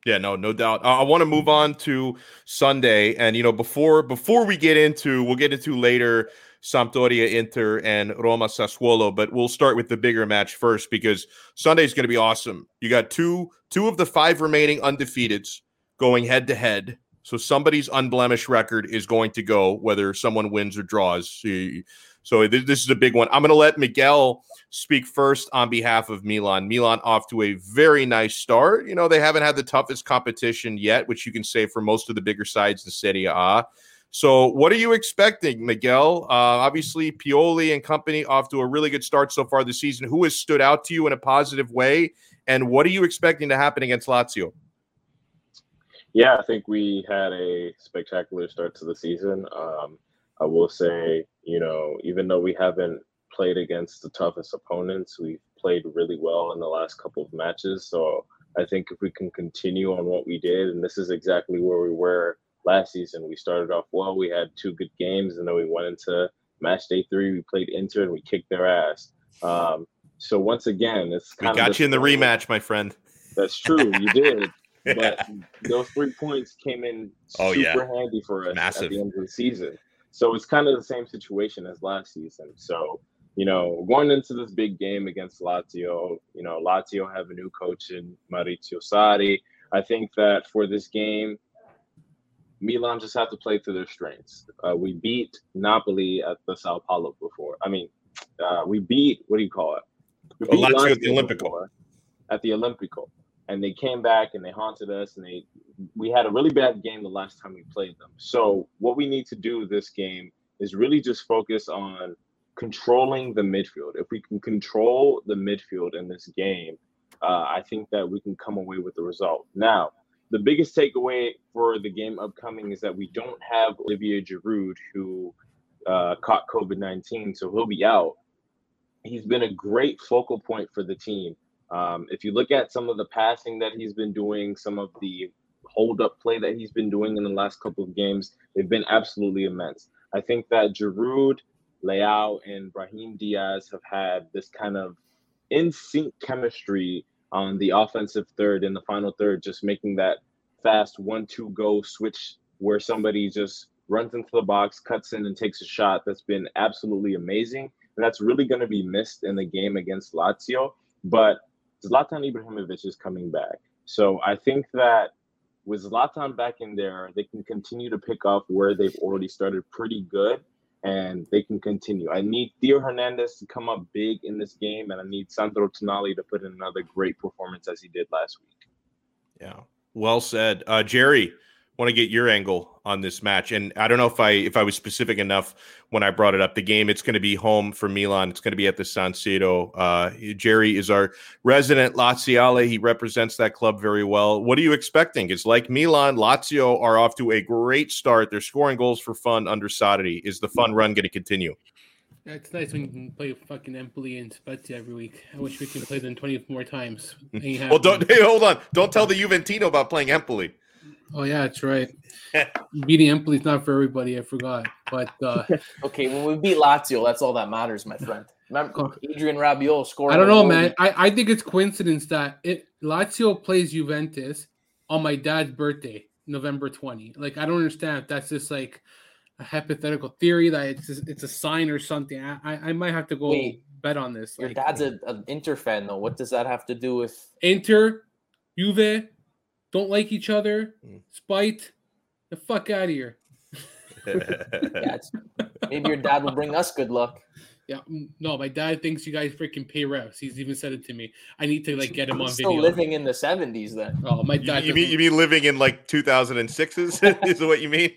Yeah, no, no doubt. Uh, I want to move on to Sunday. And, you know, before before we get into, we'll get into later, Sampdoria, Inter, and Roma, Sassuolo. But we'll start with the bigger match first because Sunday's going to be awesome. You got two two of the five remaining undefeateds going head-to-head. So somebody's unblemished record is going to go, whether someone wins or draws. So this is a big one. I'm going to let Miguel speak first on behalf of Milan. Milan off to a very nice start. You know, they haven't had the toughest competition yet, which you can say for most of the bigger sides, the Serie A. So what are you expecting, Miguel? Uh, obviously, Pioli and company off to a really good start so far this season. Who has stood out to you in a positive way? And what are you expecting to happen against Lazio? Yeah, I think we had a spectacular start to the season. Um, I will say, you know, even though we haven't played against the toughest opponents, we've played really well in the last couple of matches. So I think if we can continue on what we did, and this is exactly where we were last season, we started off well. We had two good games, and then we went into match day three. We played Inter, and we kicked their ass. Um, so once again, it's kind we got of you in the rematch, my friend. That's true, you did. But those three points came in oh, super yeah. handy for us Massive. At the end of the season. So it's kind of the same situation as last season. So you know, going into this big game against Lazio, you know, Lazio have a new coach in Maurizio Sarri. I think that for this game, Milan just have to play through their strengths. Uh, we beat Napoli at the Sao Paulo before. I mean, uh, we beat, what do you call it? We beat well, Lazio at the Olympico. At the Olympico. And they came back and they haunted us. And they we had a really bad game the last time we played them. So what we need to do this game is really just focus on controlling the midfield. If we can control the midfield in this game, uh, I think that we can come away with the result. Now, the biggest takeaway for the game upcoming is that we don't have Olivier Giroud, who uh, caught covid nineteen, so he'll be out. he's been a great focal point for the team. Um, if you look at some of the passing that he's been doing, some of the hold-up play that he's been doing in the last couple of games, they've been absolutely immense. I think that Giroud, Leao, and Brahim Diaz have had this kind of in-sync chemistry on the offensive third and the final third, just making that fast one two go switch where somebody just runs into the box, cuts in, and takes a shot. That's been absolutely amazing. And that's really going to be missed in the game against Lazio. But Zlatan Ibrahimovic is coming back. So I think that with Zlatan back in there, they can continue to pick up where they've already started pretty good, and they can continue. I need Theo Hernandez to come up big in this game, and I need Sandro Tonali to put in another great performance as he did last week. Yeah, well said. Uh, Jerry, want to get your angle on this match. And I don't know if I if I was specific enough when I brought it up. The game, it's going to be home for Milan. It's going to be at the San Siro. Uh, Jerry is our resident Laziale. He represents that club very well. What are you expecting? It's like Milan, Lazio are off to a great start. They're scoring goals for fun under Sarri. Is the fun run going to continue? Yeah, it's nice when you can play fucking Empoli and Spezia every week. I wish we can play them twenty more times. Well, don't, hey, hold on. Don't tell the Juventino about playing Empoli. Oh, yeah, that's right. Beating Empoli is not for everybody. I forgot. But uh, okay, when we beat Lazio, that's all that matters, my friend. Remember, Adrian Rabiot scored. I don't know, man. I, I think it's coincidence that it Lazio plays Juventus on my dad's birthday, November twentieth. Like, I don't understand if that's just like a hypothetical theory that it's just, it's a sign or something. I, I, I might have to go Wait, bet on this. Your like, dad's a, an Inter fan, though. What does that have to do with Inter, Juve? Don't like each other, spite, the fuck out of here. Yeah, maybe your dad will bring us good luck. Yeah, no, my dad thinks you guys freaking pay refs. He's even said it to me. I need to like get him I'm on still video. Still living in the seventies then. Oh, my dad. You, you mean you mean living in like two thousand sixes? Is what you mean?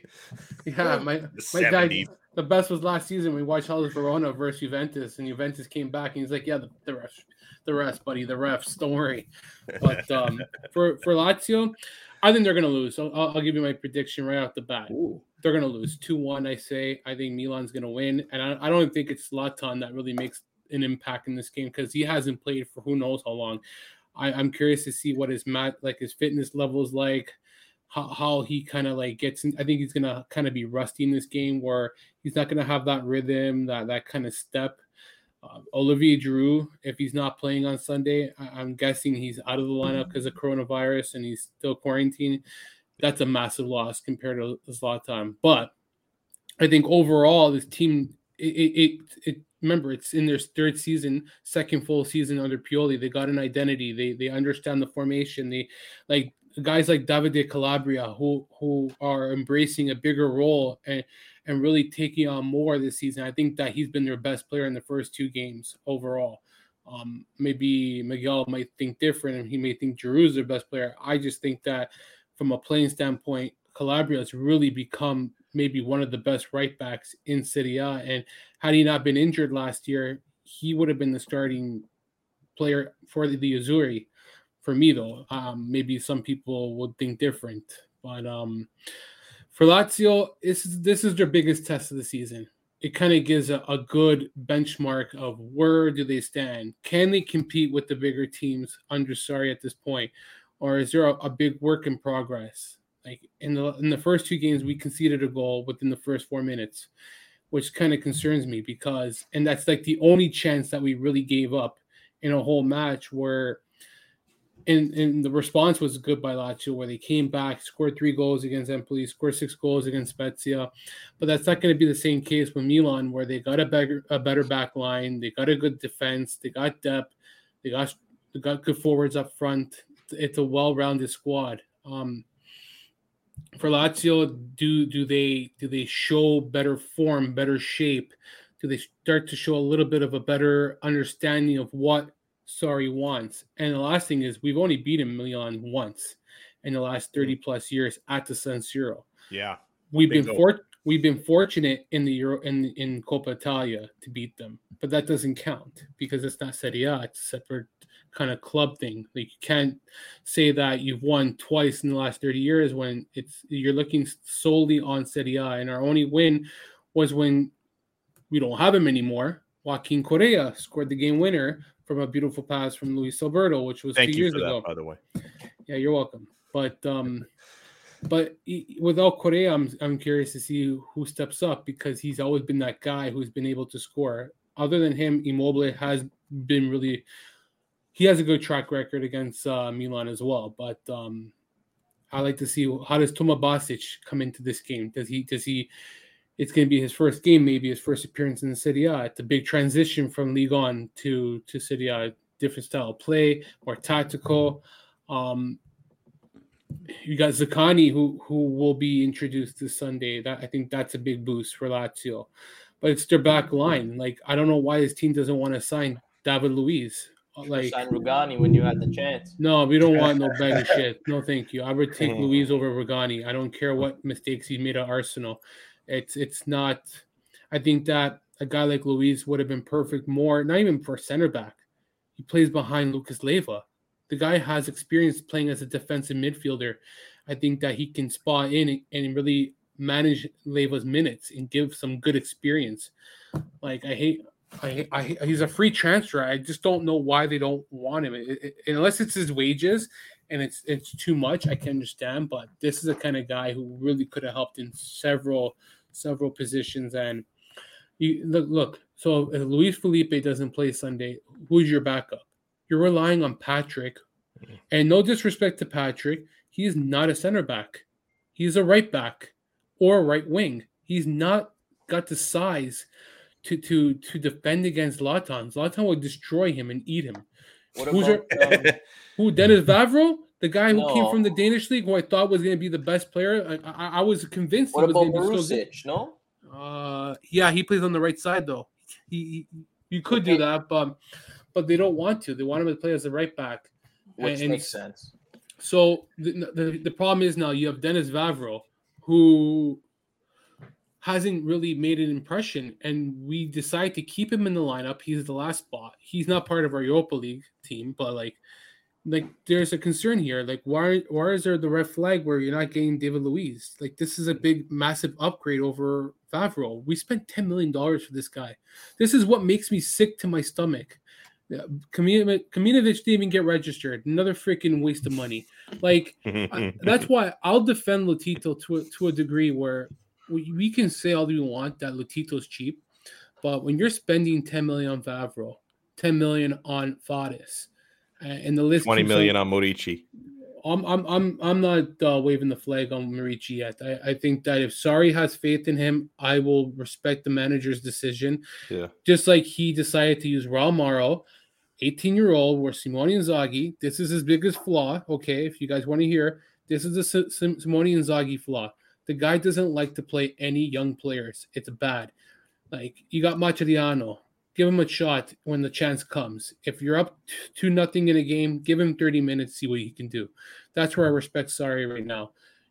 Yeah, my the my dad. The best was last season. We watched Hellas Verona versus Juventus, and Juventus came back, and he's like, "Yeah, the, the refs, the refs, buddy, the refs. Don't worry." But um, for for Lazio, I think they're gonna lose. I'll, I'll give you my prediction right off the bat. Ooh. They're gonna lose two one. I say. I think Milan's gonna win, and I, I don't think it's Zlatan that really makes an impact in this game because he hasn't played for who knows how long. I, I'm curious to see what his mat like his fitness level is like. How, how he kind of like gets in. I think he's going to kind of be rusty in this game where he's not going to have that rhythm, that that kind of step. Uh, Olivier Giroud, if he's not playing on Sunday, I, I'm guessing he's out of the lineup because of coronavirus and he's still quarantined. That's a massive loss compared to Zlatan. But I think overall this team, it it, it, it remember, it's in their third season, second full season under Pioli. They got an identity. They they understand the formation. They like guys like Davide Calabria who who are embracing a bigger role and, and really taking on more this season. I think that he's been their best player in the first two games overall. Um, maybe Miguel might think different and he may think Giroud's their best player. I just think that from a playing standpoint, Calabria has really become maybe one of the best right backs in Serie A. And had he not been injured last year, he would have been the starting player for the, the Azzurri. For me, though, um, maybe some people would think different. But um, for Lazio, this is, this is their biggest test of the season. It kind of gives a, a good benchmark of where do they stand. Can they compete with the bigger teams under Sarri at this point? Or is there a, a big work in progress? Like in the in the first two games, we conceded a goal within the first four minutes, which kind of concerns me because – and that's like the only chance that we really gave up in a whole match where – And, and the response was good by Lazio, where they came back, scored three goals against Empoli, scored six goals against Spezia. But that's not going to be the same case with Milan, where they got a better, a better back line, they got a good defense, they got depth, they got they got good forwards up front. It's a well-rounded squad. Um, for Lazio, do do they do they show better form, better shape? Do they start to show a little bit of a better understanding of what Sarri wants? And the last thing is we've only beaten Milan once in the last thirty plus years at the San Siro. Yeah. We've been for- we've been fortunate in the Euro in in Coppa Italia to beat them, but that doesn't count because it's not Serie A, it's a separate kind of club thing. Like you can't say that you've won twice in the last thirty years when it's you're looking solely on Serie A, and our only win was when we don't have him anymore. Joaquín Correa scored the game winner from a beautiful pass from Luis Alberto, which was Thank two you years for that, ago. By the way, yeah, you're welcome. But um, but without Correa, I'm I'm curious to see who steps up, because he's always been that guy who's been able to score. Other than him, Immobile has been really. He has a good track record against uh, Milan as well, but um, I like to see how does Toma Basic come into this game. Does he? Does he? It's going to be his first game, maybe his first appearance in the Serie A. It's a big transition from Ligue one to, to Serie A, different style of play, more tactical. Um, you got Zaccagni, who who will be introduced this Sunday. That I think that's a big boost for Lazio. But it's their back line. Like, I don't know why this team doesn't want to sign David Luiz. Like, sign Rugani when you had the chance. No, we don't want no bag of shit. No, thank you. I would take Luiz over Rugani. I don't care what mistakes he made at Arsenal. It's it's not. I think that a guy like Luiz would have been perfect more, not even for center back. He plays behind Lucas Leiva. The guy has experience playing as a defensive midfielder. I think that he can spot in and really manage Leiva's minutes and give some good experience. Like I hate, I hate, I hate, he's a free transfer. I just don't know why they don't want him, it, it, unless it's his wages. And it's it's too much. I can understand, but this is the kind of guy who really could have helped in several several positions. And you, look, look. So if Luis Felipe doesn't play Sunday, who's your backup? You're relying on Patrick. And no disrespect to Patrick, he is not a center back. He's a right back or a right wing. He's not got the size to to to defend against Zlatan. Zlatan would destroy him and eat him. What Who's about, your, um, who? Dennis Vavro, the guy who no. came from the Danish league, who I thought was going to be the best player. I, I, I was convinced. What he was about Marusic? So no. Uh, yeah, he plays on the right side though. He, he you could okay. do that, but but they don't want to. They want him to play as a right back, which and, makes sense. So the, the the problem is now you have Dennis Vavro, who hasn't really made an impression, and we decide to keep him in the lineup. He's the last spot. He's not part of our Europa League team, but like, like there's a concern here. Like, why, why is there the red flag where you're not getting David Luiz? Like, this is a big, massive upgrade over Favreau. We spent ten million dollars for this guy. This is what makes me sick to my stomach. Kaminovic didn't even get registered. Another freaking waste of money. Like, I, that's why I'll defend Lotito to a, to a degree where. We can say all we want that Lotito's cheap, but when you're spending ten million on Vavro, ten million on Fadis, uh, and the list twenty million on, on Murici, I'm I'm I'm I'm not uh, waving the flag on Murici yet. I, I think that if Sarri has faith in him, I will respect the manager's decision. Yeah, just like he decided to use Raul Mauro, eighteen year old, where Simone Inzaghi. This is his biggest flaw. Okay, if you guys want to hear, this is the S- S- Simone Inzaghi flaw. The guy doesn't like to play any young players. It's bad. Like, you got Matriano. Give him a shot when the chance comes. If you're up two nothing in a game, give him thirty minutes, see what he can do. That's where I respect Sarri right now.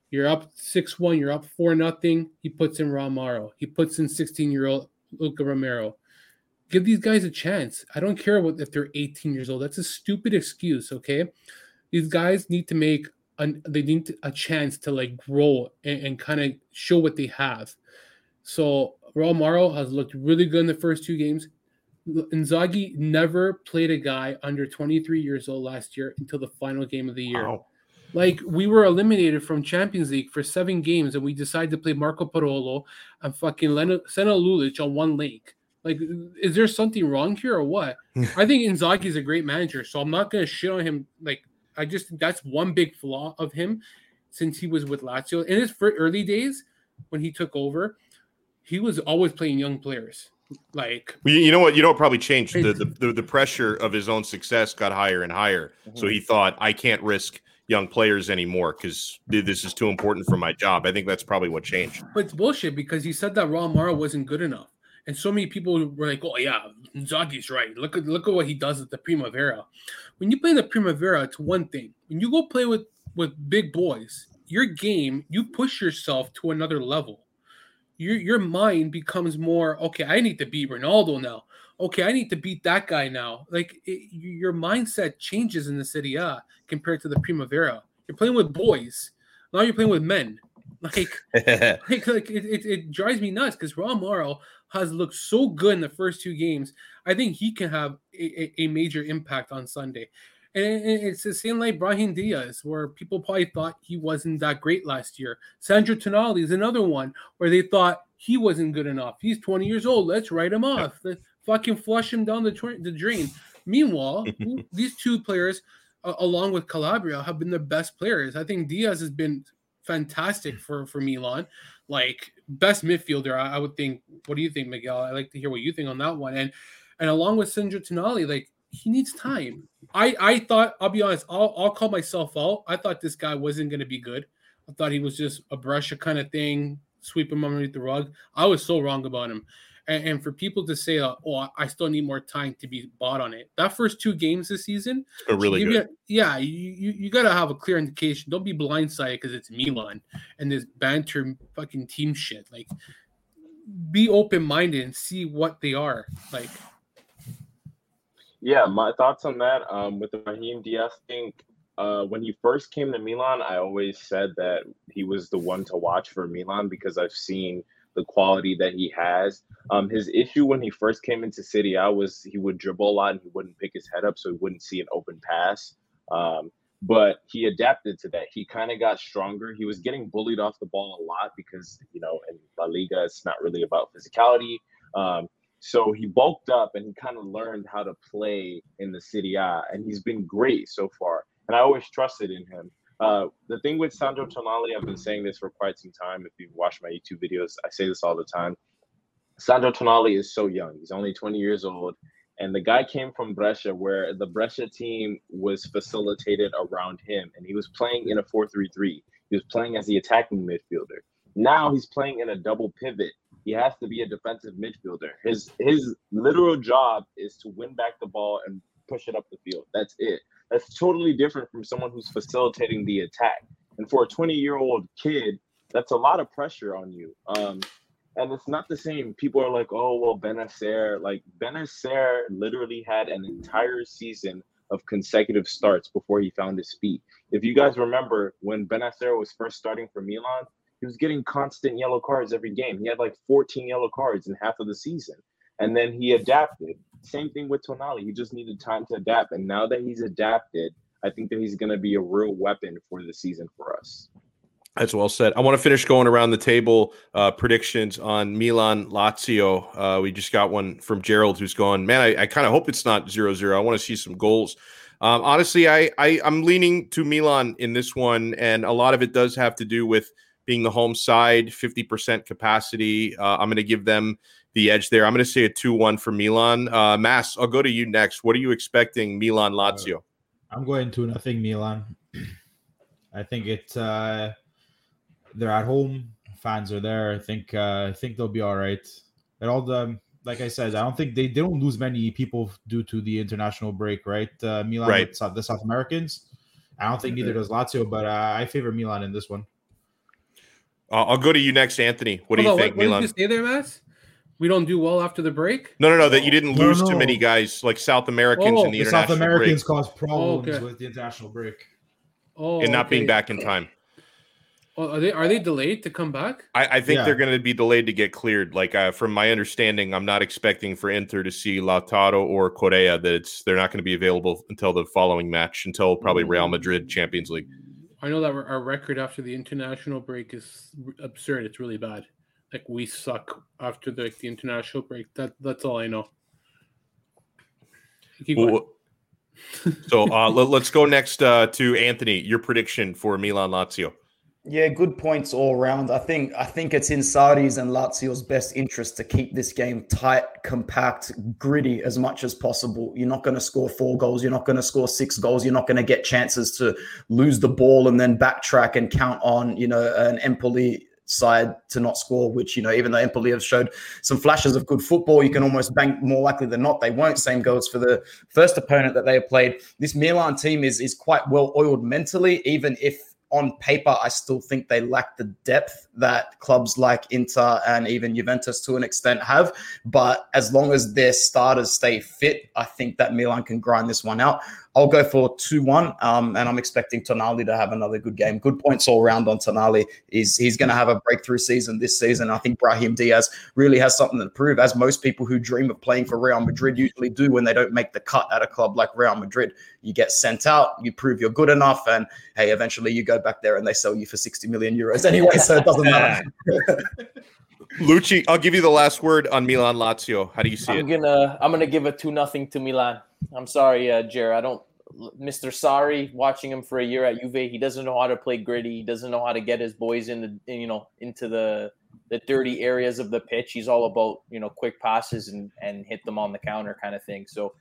You're up six one, you're up four nothing. He puts in Raul Mauro. He puts in sixteen-year-old Luca Romero. Give these guys a chance. I don't care what if they're eighteen years old. That's a stupid excuse, okay? These guys need to make – and they need a chance to like grow and, and kind of show what they have. So Raul Mauro has looked really good in the first two games. Inzaghi never played a guy under twenty-three years old last year until the final game of the year. Wow. Like, we were eliminated from Champions League for seven games, and we decided to play Marco Parolo and fucking Sena Lulic on one leg. Like, is there something wrong here or what? I think Inzaghi is a great manager, so I'm not going to shit on him. Like, I just think that's one big flaw of him since he was with Lazio. In his early days, when he took over, he was always playing young players. Like, well, you know what? You know what probably changed? The, the the pressure of his own success got higher and higher. Mm-hmm. So he thought, I can't risk young players anymore because this is too important for my job. I think that's probably what changed. But it's bullshit because he said that Raul Mauro wasn't good enough. And so many people were like, "Oh yeah, Inzaghi's right. Look at look at what he does at the Primavera." When you play in the Primavera, it's one thing. When you go play with, with big boys, your game, you push yourself to another level. Your your mind becomes more. Okay, I need to beat Ronaldo now. Okay, I need to beat that guy now. Like it, your mindset changes in the Serie A compared to the Primavera. You're playing with boys. Now you're playing with men. Like, like, like it, it, it drives me nuts because Raul Mauro has looked so good in the first two games, I think he can have a, a major impact on Sunday. And it's the same like Brahim Diaz, where people probably thought he wasn't that great last year. Sandro Tonali is another one where they thought he wasn't good enough. He's twenty years old. Let's write him off. Let's fucking flush him down the, tra- the drain. Meanwhile, these two players, uh, along with Calabria, have been the best players. I think Diaz has been fantastic for, for Milan. Like, best midfielder, I, I would think. What do you think, Miguel? I'd like to hear what you think on that one. And and along with Sandro Tonali, like, he needs time. I, I thought, I'll be honest, I'll, I'll call myself out. I thought this guy wasn't going to be good. I thought he was just a brusher kind of thing, sweep him underneath the rug. I was so wrong about him. And, and for people to say, uh, oh, I still need more time to be bought on it. That first two games this season. Oh, really good. You, yeah, you, you, you got to have a clear indication. Don't be blindsided because it's Milan and this banter fucking team shit. Like, be open-minded and see what they are. Like, yeah, my thoughts on that, um, with the Brahim Diaz thing, uh, when he first came to Milan, I always said that he was the one to watch for Milan because I've seen the quality that he has. Um, his issue when he first came into Serie A was he would dribble a lot and he wouldn't pick his head up, so he wouldn't see an open pass. Um, but he adapted to that. He kind of got stronger. He was getting bullied off the ball a lot because, you know, in La Liga, it's not really about physicality. Um, So he bulked up and he kind of learned how to play in the Serie A, and he's been great so far. And I always trusted in him. Uh, the thing with Sandro Tonali, I've been saying this for quite some time. If you've watched my YouTube videos, I say this all the time. Sandro Tonali is so young. He's only twenty years old. And the guy came from Brescia, where the Brescia team was facilitated around him. And he was playing in a four three three. He was playing as the attacking midfielder. Now he's playing in a double pivot. He has to be a defensive midfielder. His his literal job is to win back the ball and push it up the field. That's it. That's totally different from someone who's facilitating the attack. And for a twenty-year-old kid, that's a lot of pressure on you. Um, and it's not the same. People are like, oh, well, Benacer. Like, Benacer literally had an entire season of consecutive starts before he found his feet. If you guys remember, when Benacer was first starting for Milan, he was getting constant yellow cards every game. He had like fourteen yellow cards in half of the season. And then he adapted. Same thing with Tonali. He just needed time to adapt. And now that he's adapted, I think that he's going to be a real weapon for the season for us. That's well said. I want to finish going around the table, uh, predictions on Milan Lazio. Uh, we just got one from Gerald who's going, man, I, I kind of hope it's not zero zero. I want to see some goals. Um, honestly, I, I, I'm leaning to Milan in this one. And a lot of it does have to do with being the home side, fifty percent capacity. Uh, I'm going to give them the edge there. I'm going to say a two one for Milan. Uh, Mass, I'll go to you next. What are you expecting, Milan-Lazio? Uh, I'm going two nothing Milan. I think it's uh, they're at home. Fans are there. I think uh, I think they'll be all right. And all the, like I said, I don't think they, they don't lose many people due to the international break, right? Uh, Milan, right. The South Americans. I don't think neither does Lazio, but uh, I favor Milan in this one. Uh, I'll go to you next, Anthony. What Hold do you on, think, what, Milan? What did you say there, Mass? We don't do well after the break? No, no, no, that you didn't lose no, no. too many guys like South Americans oh, in the, the international break. South Americans break. Cause problems oh, okay. with the international break. Oh, and not okay. being back in time. Oh, are they are they delayed to come back? I, I think yeah. they're going to be delayed to get cleared. Like uh, from my understanding, I'm not expecting for Inter to see Lautaro or Correa. That it's, they're not going to be available until the following match, until probably Real Madrid Champions League. I know that our record after the international break is absurd. It's really bad. Like, we suck after the, like, the international break. That that's all I know. Keep well, so uh, let, let's go next uh, to Anthony. Your prediction for Milan Lazio? Yeah, good points all round. I think I think it's in Sarri's and Lazio's best interest to keep this game tight, compact, gritty as much as possible. You're not going to score four goals. You're not going to score six goals. You're not going to get chances to lose the ball and then backtrack and count on, you know, an Empoli side to not score, which, you know, even though Empoli have showed some flashes of good football, you can almost bank more likely than not they won't. Same goes for the first opponent that they have played. This Milan team is is quite well oiled mentally, even if on paper, I still think they lack the depth that clubs like Inter and even Juventus to an extent have. But as long as their starters stay fit, I think that Milan can grind this one out. I'll go for two one, um, and I'm expecting Tonali to have another good game. Good points all round on Tonali. He's, he's going to have a breakthrough season this season. I think Brahim Diaz really has something to prove, as most people who dream of playing for Real Madrid usually do when they don't make the cut at a club like Real Madrid. You get sent out, you prove you're good enough, and, hey, eventually you go back there and they sell you for sixty million euros anyway, so it doesn't matter. Lucci, I'll give you the last word on Milan Lazio. How do you see I'm it? Gonna, I'm going to give a two nothing to Milan. I'm sorry, uh, Jer. I don't – Mister Sarri, watching him for a year at Juve, he doesn't know how to play gritty. He doesn't know how to get his boys in the, you know, into the the dirty areas of the pitch. He's all about, you know, quick passes and, and hit them on the counter kind of thing. So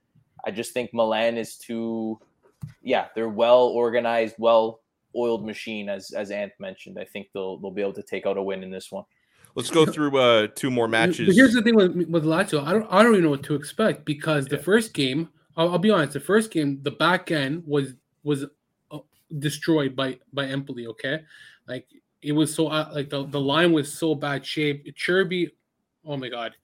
I just think Milan is too – yeah, they're well-organized, well-oiled machine, as as Ant mentioned. I think they'll they'll be able to take out a win in this one. Let's go through uh, two more matches. But here's the thing with, with Lazio. I don't, I don't even know what to expect because yeah. the first game – I'll, I'll be honest. The first game, the back end was was destroyed by, by Empoli. Okay, like it was so like the, the line was so bad shape. Cherby, oh my god,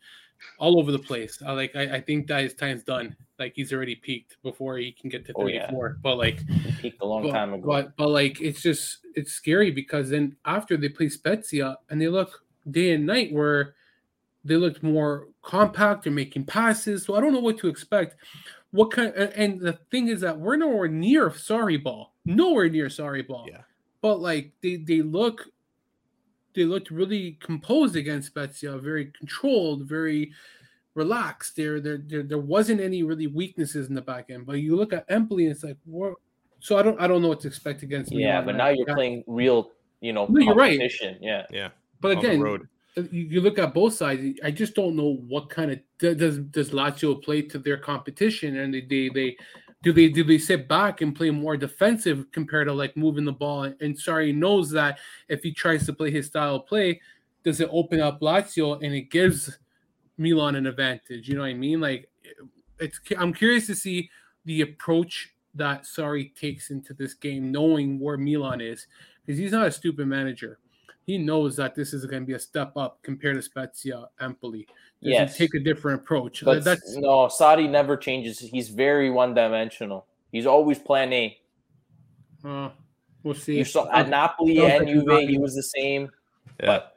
all over the place. Uh, like I, I think that his time's done. Like he's already peaked before he can get to thirty-four. Oh, yeah. But like he peaked a long but, time ago. But but like it's just it's scary because then after they play Spezia and they look day and night where they looked more compact. They're making passes. So I don't know what to expect. What kind? And the thing is that we're nowhere near sorry ball, nowhere near sorry ball. Yeah. But like they, they look, they looked really composed against Spezia, very controlled, very relaxed. There, there, there, there wasn't any really weaknesses in the back end. But you look at Empoli, and it's like, what? So I don't, I don't know what to expect against. Yeah, Milan. But now you're yeah. playing real, you know, no, you're right. Yeah, yeah. But again, you look at both sides. I just don't know what kind of does does Lazio play to their competition, and they they, they do they do they sit back and play more defensive compared to like moving the ball. And Sarri knows that if he tries to play his style of play, does it open up Lazio and it gives Milan an advantage? You know what I mean? Like, it's I'm curious to see the approach that Sarri takes into this game, knowing where Milan is, because he's not a stupid manager. He knows that this is going to be a step up compared to Spezia, Empoli. Does yes. he take a different approach? But That's... No, Sarri never changes. He's very one-dimensional. He's always plan A. Uh, we'll see. You saw at Napoli and like Juve, Inzaghi. He was the same. Yeah. But...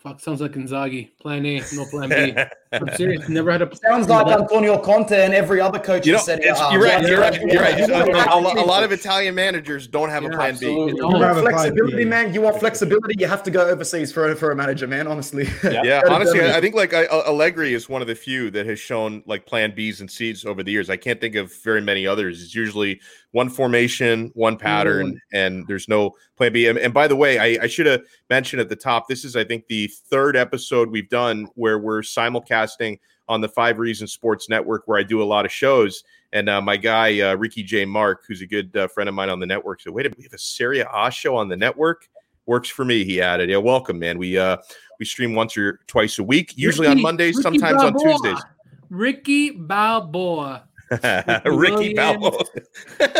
Fuck, sounds like Inzaghi. Plan A, no plan B. I'm serious. Never had a plan. Sounds like Antonio Conte and every other coach. You know, said it, uh, you're right. You're right. You're right. You're right. A, a, a lot of Italian managers don't have yeah, a plan absolutely. B. You want flexibility, man. You want flexibility. You have to go overseas for for a manager, man. Honestly. Yeah. yeah honestly, I think like I, Allegri is one of the few that has shown like plan Bs and Cs over the years. I can't think of very many others. It's usually one formation, one pattern, mm. and there's no plan B. And, and by the way, I, I should have mentioned at the top. This is, I think, the third episode we've done where we're simulcasting on the Five Reasons Sports Network, where I do a lot of shows. And uh, my guy, uh, Ricky J. Mark, who's a good uh, friend of mine on the network, said, wait a minute, we have a Serie A show on the network? Works for me, he added. Yeah, welcome, man. We uh, we stream once or twice a week, usually Ricky, on Mondays, Ricky sometimes Balboa. on Tuesdays. Ricky Balboa. Ricky, Ricky Balboa.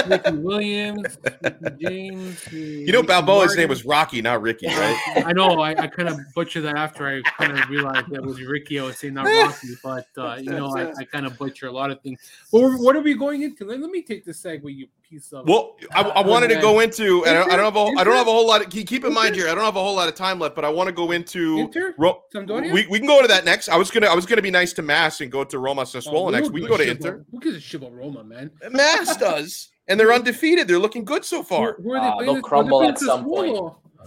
Ricky Williams. Ricky James. Ricky you know Balboa's Martin. Name was Rocky, not Ricky, right? I know. I, I kind of butchered that after I kind of realized that it was Ricky. I was saying not Rocky, but, uh, you know, I, I kind of butcher a lot of things. But what are we going into? Let, let me take the segue, you piece of... Well, I, I wanted to go into... and Inter, I don't have a whole, I don't have a whole lot... Of, keep in mind here, I don't have a whole lot of time left, but I want to go into... Inter? Ro- we, we can go to that next. I was going to I was gonna be nice to Mass and go to Roma Sassuolo oh, next. We can go to Inter. Who gives a shit about Roma, man? Mass does, and they're undefeated. They're looking good so far. Who, who are they uh, they'll this, crumble at some point.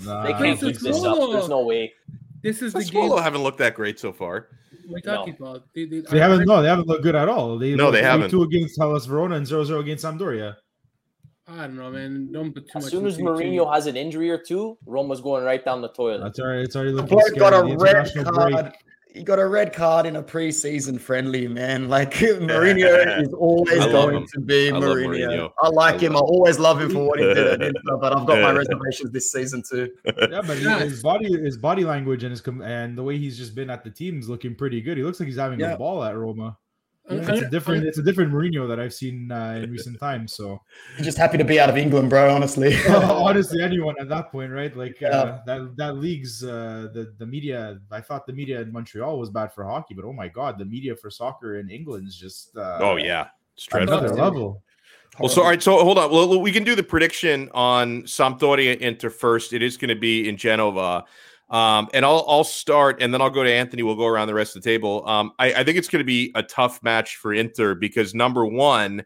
Nah. They can't keep this up. There's no way. This is the game. Sassuolo haven't looked that great so far. We're talking no. about they, they, they haven't. No, they haven't looked good at all. They no, they haven't. Two against Hellas Verona and zero zero against Sampdoria. I don't know, man. Don't put too as much soon as Mourinho too. has an injury or two, Roma's going right down the toilet. That's all right. It's already looking scary. Got a red card. Break. He got a red card in a preseason friendly, man. Like Mourinho is always going him. to be I Mourinho. Mourinho. I like I him. him. I always love him for what he did at Inter, but I've got my reservations this season too. Yeah, but yeah. his body, his body language, and his and the way he's just been at the team is looking pretty good. He looks like he's having yeah. a ball at Roma. It's a different, it's a different Mourinho that I've seen uh, in recent times. So you're just happy to be out of England, bro. Honestly, honestly, anyone at that point, right? Like uh, yeah. that that league's uh, the the media. I thought the media in Montreal was bad for hockey, but oh my god, the media for soccer in England is just uh, oh yeah, it's another dreadful. level. Well, so all right, so hold on. Well, we can do the prediction on Sampdoria Inter first. It is going to be in Genova. Um, and I'll I'll start, and then I'll go to Anthony. We'll go around the rest of the table. Um, I, I think it's going to be a tough match for Inter because, number one,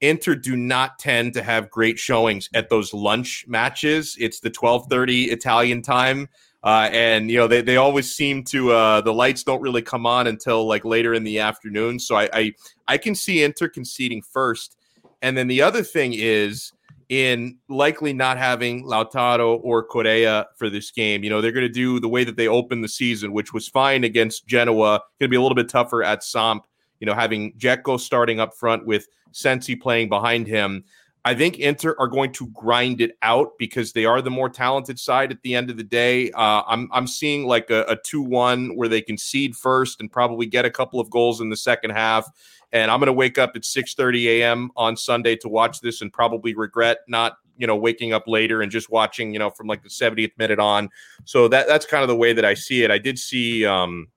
Inter do not tend to have great showings at those lunch matches. It's the twelve thirty Italian time, uh, and you know they, they always seem to uh, – the lights don't really come on until like later in the afternoon. So I, I I can see Inter conceding first. And then the other thing is – in likely not having Lautaro or Correa for this game. You know, they're going to do the way that they opened the season, which was fine against Genoa. Going to be a little bit tougher at Samp, you know, having Dzeko starting up front with Sensi playing behind him. I think Inter are going to grind it out because they are the more talented side at the end of the day. Uh, I'm I'm seeing like a, a two one where they concede first and probably get a couple of goals in the second half. And I'm going to wake up at six thirty a.m. on Sunday to watch this and probably regret not, you know, waking up later and just watching, you know, from like the seventieth minute on. So that that's kind of the way that I see it. I did see um,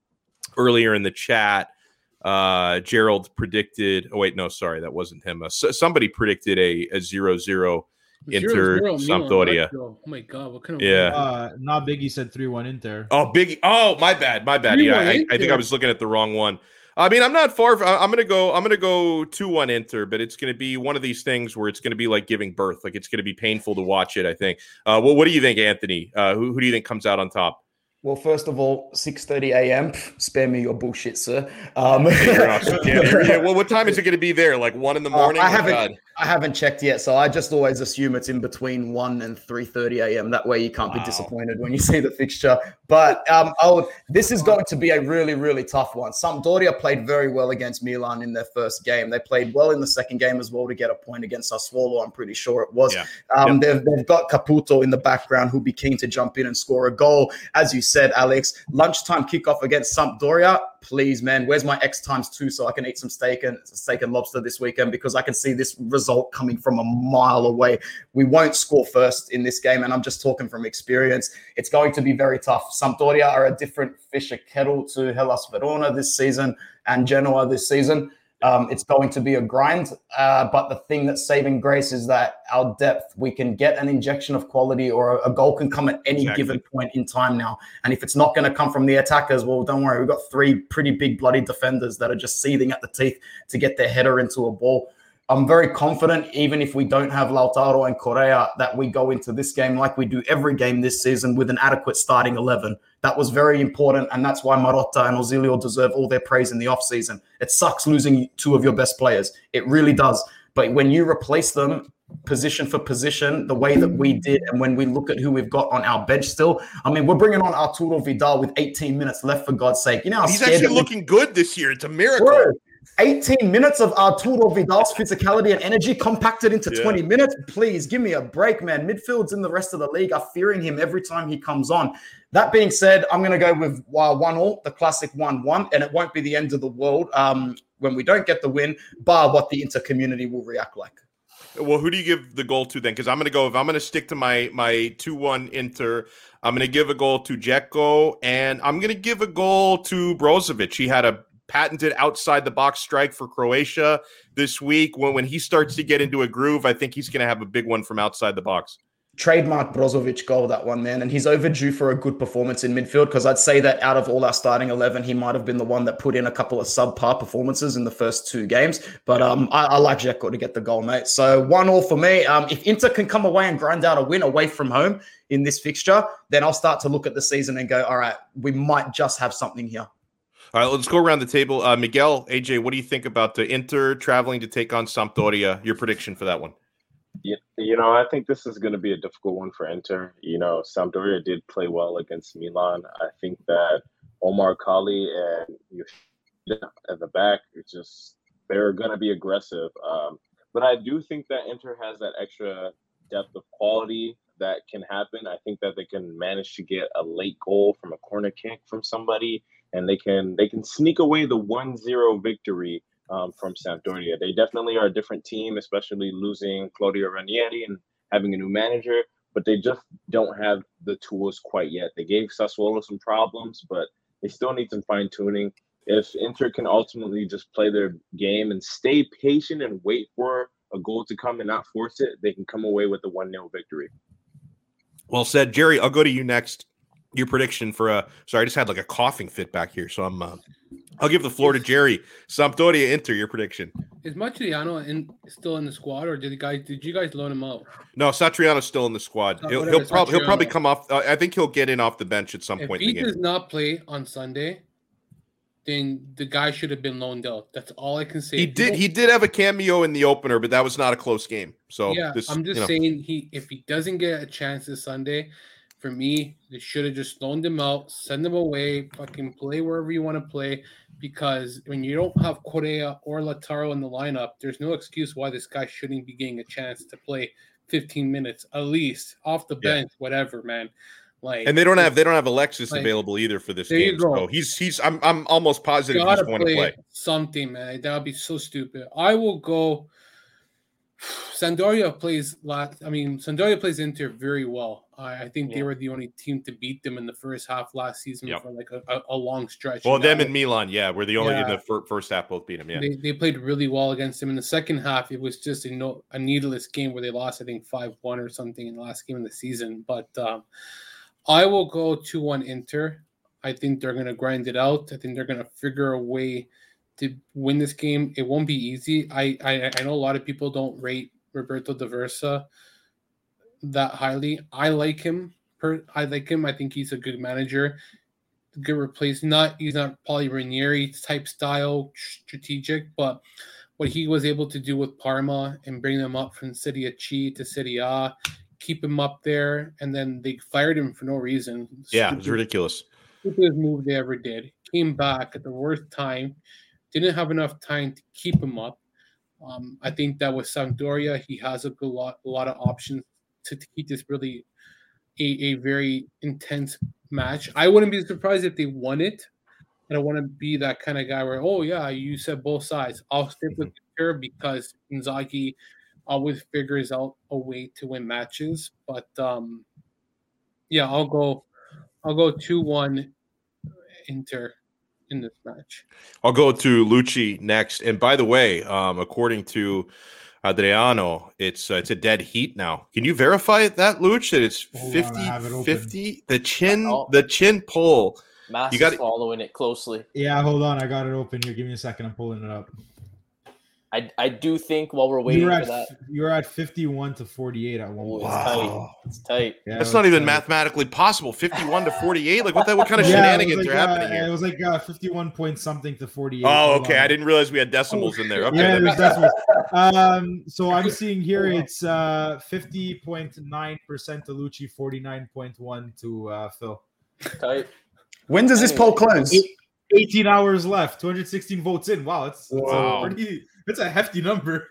earlier in the chat, uh, Gerald predicted. Oh, wait, no, sorry. That wasn't him. Uh, so, somebody predicted a zero zero Inter Sampdoria. Oh, my God. What kind of yeah. Uh, not Biggie said three one Inter. Oh, Biggie. Oh, my bad. My bad. Yeah, I, I think I was looking at the wrong one. I mean, I'm not far. From, I'm gonna go. I'm gonna go two one Inter, but it's gonna be one of these things where it's gonna be like giving birth. Like it's gonna be painful to watch it. I think. Uh, well, what do you think, Anthony? Uh, who who do you think comes out on top? Well, first of all, six thirty a.m. Spare me your bullshit, sir. Um, yeah, yeah. Well, what time is it going to be there? Like one in the morning? Uh, I haven't, God. I haven't checked yet, so I just always assume it's in between one and three thirty a.m. That way, you can't wow. be disappointed when you see the fixture. But um, oh, this is going to be a really, really tough one. Sampdoria played very well against Milan in their first game. They played well in the second game as well to get a point against Sassuolo. I'm pretty sure it was. Yeah. Um, yeah. They've they've got Caputo in the background who'll be keen to jump in and score a goal, as you said, Alex. Lunchtime kickoff against Sampdoria. Please, man, where's my X times two so I can eat some steak and steak and lobster this weekend, because I can see this result coming from a mile away. We won't score first in this game, and I'm just talking from experience. It's going to be very tough. Sampdoria are a different fish a kettle to Hellas Verona this season and Genoa this season. Um, it's going to be a grind, uh, but the thing that's saving grace is that our depth, we can get an injection of quality, or a, a goal can come at any exactly. given point in time now. And if it's not going to come from the attackers, well, don't worry. We've got three pretty big bloody defenders that are just seething at the teeth to get their header into a ball. I'm very confident, even if we don't have Lautaro and Correa, that we go into this game like we do every game this season with an adequate starting eleven. That was very important, and that's why Marotta and Ozilio deserve all their praise in the offseason. It sucks losing two of your best players. It really does. But when you replace them position for position the way that we did, and when we look at who we've got on our bench still, I mean, we're bringing on Arturo Vidal with eighteen minutes left, for God's sake. You know, he's actually looking good this year. It's a miracle. Word. eighteen minutes of Arturo Vidal's physicality and energy compacted into yeah. twenty minutes. Please give me a break, man. Midfields in the rest of the league are fearing him every time he comes on. That being said, I'm going to go with uh, one all, the classic one one, and it won't be the end of the world um, when we don't get the win, bar what the Inter community will react like. Well, who do you give the goal to then? Because I'm going to go, if I'm going to stick to my my two one Inter, I'm going to give a goal to Dzeko, and I'm going to give a goal to Brozovic. He had a patented outside-the-box strike for Croatia this week. When when he starts to get into a groove, I think he's going to have a big one from outside the box. Trademark Brozovic goal, that one, man. And he's overdue for a good performance in midfield, because I'd say that out of all our starting eleven, he might have been the one that put in a couple of subpar performances in the first two games. But um, I, I like Dzeko to get the goal, mate. So one all for me. Um, if Inter can come away and grind out a win away from home in this fixture, then I'll start to look at the season and go, all right, we might just have something here. All right, let's go around the table. Uh, Miguel, A J, what do you think about the Inter traveling to take on Sampdoria? Your prediction for that one? Yeah, you know, I think this is going to be a difficult one for Inter. You know, Sampdoria did play well against Milan. I think that Omar Colley and Yoshida at the back, it's just they're going to be aggressive. Um, but I do think that Inter has that extra depth of quality that can happen. I think that they can manage to get a late goal from a corner kick from somebody, and they can they can sneak away the one zero victory um, from Sampdoria. They definitely are a different team, especially losing Claudio Ranieri and having a new manager, but they just don't have the tools quite yet. They gave Sassuolo some problems, but they still need some fine-tuning. If Inter can ultimately just play their game and stay patient and wait for a goal to come and not force it, they can come away with a one nil victory. Well said, Jerry. I'll go to you next. Your prediction for a – sorry, I just had like a coughing fit back here, so I'm uh, – I'll give the floor to Jerry. Sampdoria, Inter, your prediction. Is Matriano in, still in the squad, or did the guy, did you guys loan him out? No, Satriano's still in the squad. Uh, he'll, he'll, prob- he'll probably come off uh, – I think he'll get in off the bench at some if point. If he does game. not play on Sunday, then the guy should have been loaned out. That's all I can say. He if did He did have a cameo in the opener, but that was not a close game. So yeah, this, I'm just you know. saying he if he doesn't get a chance this Sunday – for me, they should have just loaned him out, send him away, fucking play wherever you want to play, because when you don't have Correa or Lautaro in the lineup, there's no excuse why this guy shouldn't be getting a chance to play fifteen minutes at least off the bench, yeah. whatever, man. Like, and they don't have they don't have Alexis like, available either for this there game. You go. So he's he's I'm I'm almost positive he's going to play something, man. That would be so stupid. I will go. Sampdoria plays last, I mean, Sampdoria plays Inter very well. I, I think yeah. they were the only team to beat them in the first half last season yep. for like a, a, a long stretch. Well, and them and Milan, yeah, were the only yeah. in the fir- first half both beat them. Yeah, they, they played really well against them. In the second half, it was just a, no, a needless game where they lost, I think, five one or something in the last game of the season. But um, I will go two one Inter. I think they're going to grind it out. I think they're going to figure a way to win this game. It won't be easy. I, I I know a lot of people don't rate Roberto Di Versa that highly. I like him. Per, I like him. I think he's a good manager, good replacement. Not he's not probably Ranieri type style strategic, but what he was able to do with Parma and bring them up from Serie C to Serie A, keep him up there, and then they fired him for no reason. Yeah, stupid, it was ridiculous. Stupidest move they ever did. Came back at the worst time. Didn't have enough time to keep him up. Um, I think that with Sampdoria, he has a good lot, a lot of options to, to keep this really a, a very intense match. I wouldn't be surprised if they won it. I don't want to be that kind of guy where, oh, yeah, you said both sides. I'll stick with Inter because Inzaghi always figures out a way to win matches. But, um, yeah, I'll go I'll go two one Inter in this match. I'll go to Lucci next. And by the way, um, according to Adriano, it's uh, it's a dead heat now. Can you verify that, Lucci? That it's fifty fifty? The chin, oh. the chin pull. Mass you got is following it closely. Yeah, hold on. I got it open here. Give me a second. I'm pulling it up. I I do think while we're waiting at, for that. You were at fifty-one to forty-eight at one point. Wow. It's tight. It's tight. Yeah, That's it not even tight. mathematically possible. fifty-one to forty-eight? Like, what, that, what kind of yeah, shenanigans like, are uh, happening here? It was like uh, fifty-one point something to forty-eight. Oh, okay. Long. I didn't realize we had decimals in there. Okay. Yeah, there's decimals. Um, so I'm seeing here it's uh, fifty point nine percent to Lucci, forty-nine point one percent to uh, Phil. Tight. When does anyway. this poll close? It, eighteen hours left, two hundred sixteen votes in. Wow, it's wow. a pretty, it's a hefty number.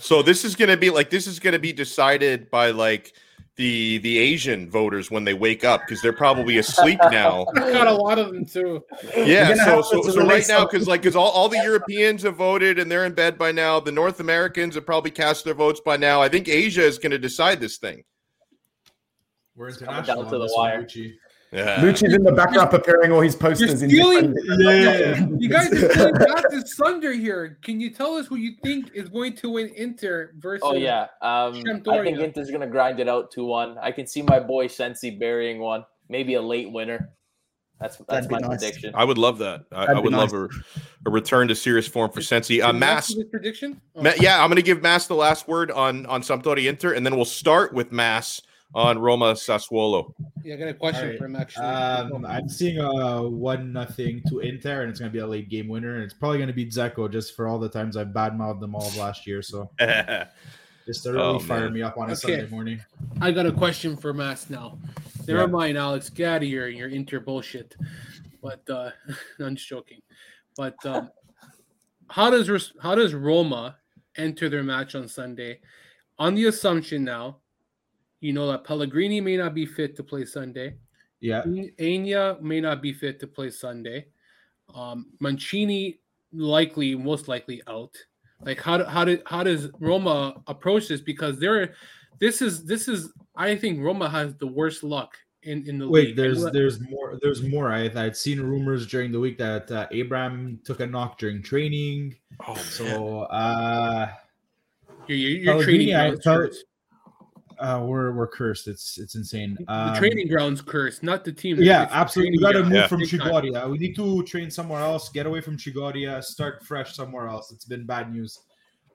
So this is gonna be like this is gonna be decided by like the the Asian voters when they wake up because they're probably asleep now. I got a lot of them too. Yeah, so so, so right now because like because all, all the Europeans have voted and they're in bed by now. The North Americans have probably cast their votes by now. I think Asia is gonna decide this thing. We're international down to the wire. One, Yeah. Lucci's in the background preparing all his posters. You're stealing, in yeah. You guys are stealing God's thunder here. Can you tell us what you think is going to win Inter versus Oh, yeah. Um, Sampdoria? I think Inter's going to grind it out two one. I can see my boy Sensi burying one. Maybe a late winner. That's that's That'd my nice. prediction. I would love that. I, I would nice. love a, a return to serious form for is, Sensi. Uh, Mass prediction? Oh. Ma- yeah, I'm going to give Mass the last word on, on Sampdoria Inter, and then we'll start with Mass on Roma Sassuolo. Yeah, I got a question right. for him, actually. Um, I'm seeing a one nothing to Inter, and it's going to be a late game winner, and it's probably going to be Dzeko just for all the times I badmouthed them all last year. So just to really oh, fire me up on a okay. Sunday morning. I got a question for Mass now. Never yeah. mind, Alex. Get out of here and your Inter bullshit. But uh, I'm just joking. But um, how does how does Roma enter their match on Sunday? On the assumption now, you know that Pellegrini may not be fit to play Sunday. Yeah. Aina may not be fit to play Sunday. Um, Mancini likely, most likely out. Like how do, how do, how does Roma approach this? Because they're this is this is I think Roma has the worst luck in, in the Wait, league. Wait, there's and, there's more there's more. I I'd seen rumors during the week that uh, Abraham took a knock during training. Oh, so uh, you're you're, you're training. I thought, uh, we're we're cursed. It's it's insane. Um, the training ground's cursed, not the team. Yeah, absolutely. We got to move yeah. from Trigoria. We need to train somewhere else. Get away from Trigoria. Start fresh somewhere else. It's been bad news.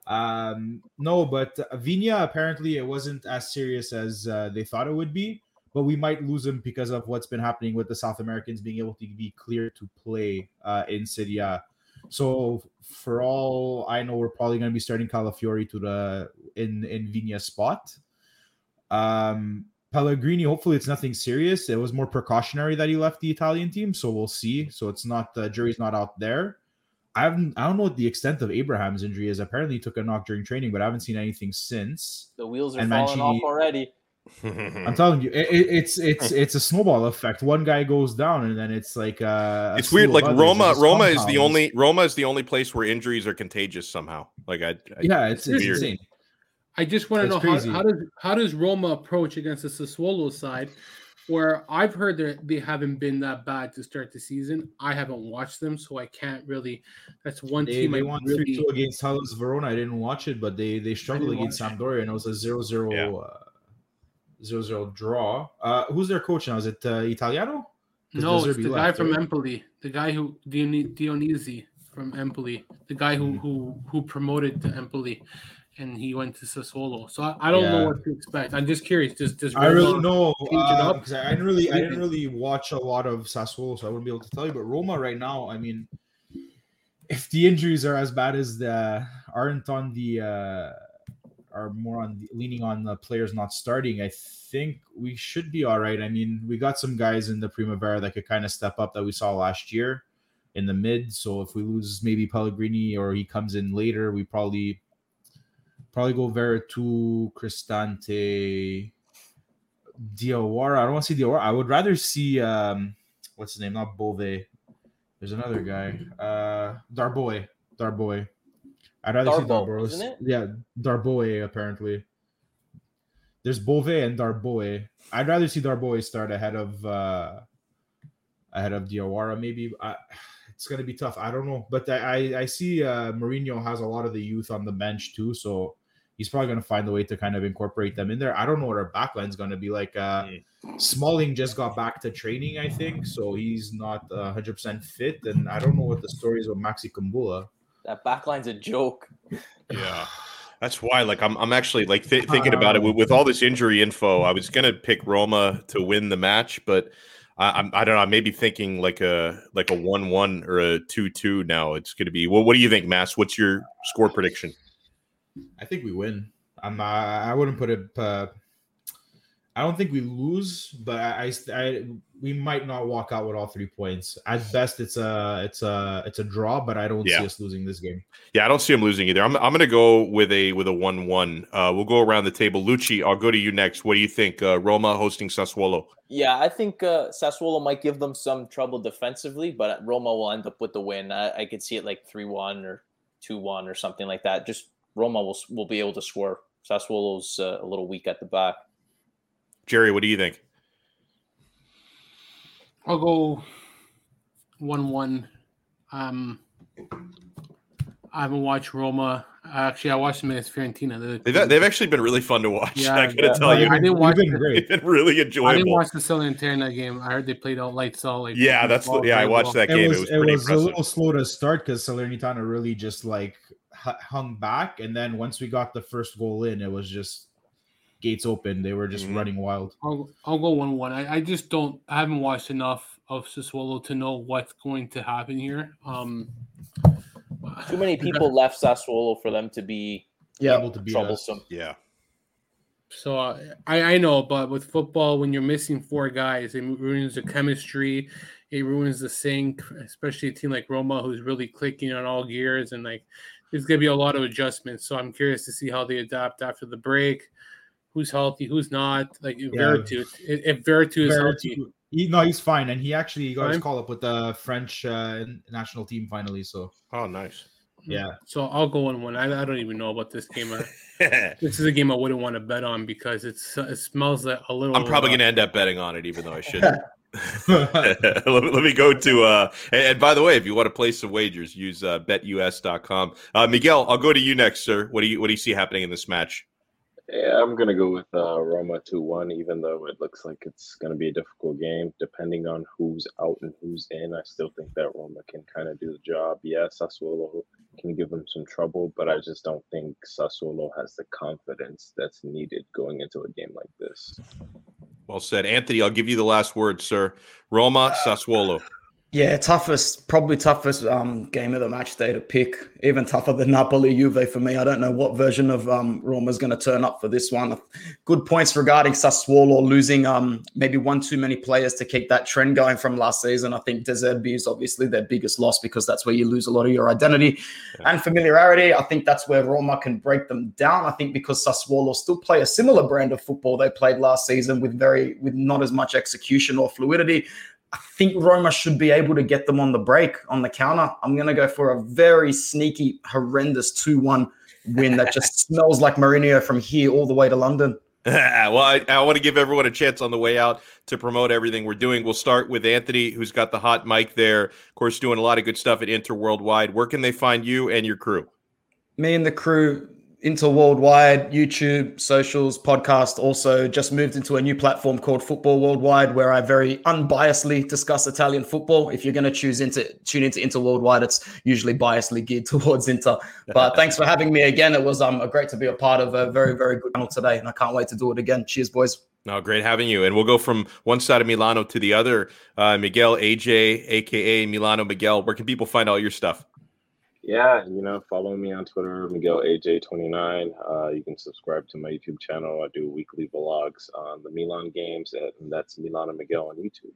Um, no, but uh, Viña, apparently it wasn't as serious as uh, they thought it would be, but we might lose him because of what's been happening with the South Americans being able to be cleared to play uh, in Serie A. So for all I know, we're probably going to be starting Calafiori to the in in Viña's spot. Um, Pellegrini, hopefully it's nothing serious. It was more precautionary that he left the Italian team, so we'll see. So it's not the jury's not out there. I haven't, I don't know what the extent of Abraham's injury is. Apparently he took a knock during training, but I haven't seen anything since. The wheels are and falling Mancini, off already. I'm telling you, it, it, it's it's it's a snowball effect. One guy goes down, and then it's like uh, it's weird. Like Roma, Roma is the only Roma is the only place where injuries are contagious somehow. Like I, I yeah, it's, it's insane. I just want to know how, how does how does Roma approach against the Sassuolo side, where I've heard that they haven't been that bad to start the season. I haven't watched them, so I can't really. That's one they, team they I won really, three two against Hellas Verona. I didn't watch it, but they they struggled against Sampdoria, and it was a zero zero yeah. uh, zero zero draw. Uh, who's their coach now? Is it uh, Italiano? No, it's the guy from Empoli. The guy who Dionisi from Empoli. The guy who mm. who who promoted to Empoli. And he went to Sassuolo, so I, I don't yeah. know what to expect. I'm just curious. Just, just I really know because uh, I didn't really, I didn't really watch a lot of Sassuolo, so I wouldn't be able to tell you. But Roma right now, I mean, if the injuries are as bad as the aren't on the, uh, are more on the, leaning on the players not starting, I think we should be all right. I mean, we got some guys in the Primavera that could kind of step up that we saw last year in the mid. So if we lose maybe Pellegrini or he comes in later, we probably. Probably go Veretout, Cristante, Diawara. I don't want to see Diawara. I would rather see, um, what's his name? Not Bove. There's another guy. Uh, Darboe. Darboe. I'd rather Darbo, see Darboe. Isn't it? Yeah, Darboe, apparently. There's Bove and Darboe. I'd rather see Darboe start ahead of uh, ahead of Diawara, maybe. I, it's going to be tough. I don't know. But I, I see uh, Mourinho has a lot of the youth on the bench, too, so... He's probably going to find a way to kind of incorporate them in there. I don't know what our backline's going to be like. Uh, Smalling just got back to training, I think, so he's not uh, one hundred percent fit. And I don't know what the story is with Maxi Kumbula. That backline's a joke. Yeah, that's why. Like, I'm, I'm actually like th- thinking about it with, with all this injury info. I was going to pick Roma to win the match, but I, I'm, I don't know. I may be thinking like a like a one one or a two two now. It's going to be. Well, what do you think, Mass? What's your score prediction? I think we win. I'm. Uh, I wouldn't put it. Uh, I don't think we lose, but I, I, I. We might not walk out with all three points. At best, it's a. It's a. It's a draw. But I don't yeah. see us losing this game. Yeah, I don't see them losing either. I'm. I'm going to go with a with a one one. Uh, we'll go around the table. Lucci, I'll go to you next. What do you think? Uh, Roma hosting Sassuolo. Yeah, I think uh, Sassuolo might give them some trouble defensively, but Roma will end up with the win. I, I could see it like three one or two one or something like that. Just. Roma will will be able to score. Sassuolo's uh, a little weak at the back. Jerry, what do you think? I'll go one one. Um, I haven't watched Roma. Actually, I watched them against Fiorentina. They've, they've actually been really fun to watch. Yeah, I gotta yeah. tell I, you, I didn't watch. Been the, great. They've been really enjoyable. I didn't watch the Salernitana game. I heard they played out lights out. Like yeah, that's ball, yeah. I watched ball. that game. It was, it was, it pretty was impressive. A little slow to start because Salernitana really just like. hung back, and then once we got the first goal in, it was just gates open. They were just mm-hmm. running wild. I'll, I'll go one one. I, I just don't. I haven't watched enough of Sassuolo to know what's going to happen here. Um, Too many people left Sassuolo for them to be yeah, able to be troublesome. Us. Yeah. So uh, I I know, but with football, when you're missing four guys, it ruins the chemistry. It ruins the sync, especially a team like Roma, who's really clicking on all gears and like. There's going to be a lot of adjustments, so I'm curious to see how they adapt after the break. Who's healthy, who's not? Like if yeah. Veretout, if Veretout is Veretout, healthy, He, no, he's fine, and he actually got fine. his call up with the French uh, national team finally. So, oh, nice. Yeah. So I'll go on one. I, I don't even know about this game. I, this is a game I wouldn't want to bet on because it's it smells a little. I'm probably going to end up betting on it, even though I shouldn't. let, let me go to uh and, and by the way, if you want to place some wagers, use uh, bet U S dot com. Uh, Miguel, I'll go to you next, sir. What do you what do you see happening in this match? Yeah, I'm going to go with uh, Roma two one, even though it looks like it's going to be a difficult game. Depending on who's out and who's in, I still think that Roma can kind of do the job. Yeah, Sassuolo can give them some trouble, but I just don't think Sassuolo has the confidence that's needed going into a game like this. Well said. Anthony, I'll give you the last word, sir. Roma, Sassuolo. Yeah, toughest, probably toughest um, game of the match day to pick. Even tougher than Napoli Juve for me. I don't know what version of um, Roma is going to turn up for this one. Good points regarding Sassuolo losing um, maybe one too many players to keep that trend going from last season. I think De Zerbi is obviously their biggest loss because that's where you lose a lot of your identity yeah. and familiarity. I think that's where Roma can break them down. I think because Sassuolo still play a similar brand of football they played last season with very with not as much execution or fluidity. I think Roma should be able to get them on the break, on the counter. I'm going to go for a very sneaky, horrendous two one win that just smells like Mourinho from here all the way to London. Well, I, I want to give everyone a chance on the way out to promote everything we're doing. We'll start with Anthony, who's got the hot mic there. Of course, doing a lot of good stuff at Inter Worldwide. Where can they find you and your crew? Me and the crew... Inter Worldwide, YouTube, socials, podcast. Also just moved into a new platform called Football Worldwide, where I very unbiasedly discuss Italian football. If you're going to choose into tune into Inter Worldwide, it's usually biasedly geared towards Inter. But thanks for having me again. It was um great to be a part of a very, very good panel today, and I can't wait to do it again. Cheers, boys. No, great having you. And we'll go from one side of Milano to the other. Uh, Miguel A J, a k a. Milano Miguel, where can people find all your stuff? Yeah, you know, follow me on Twitter, Miguel A J twenty-nine. Uh, you can subscribe to my YouTube channel. I do weekly vlogs on the Milan games, and that's Milano Miguel on YouTube.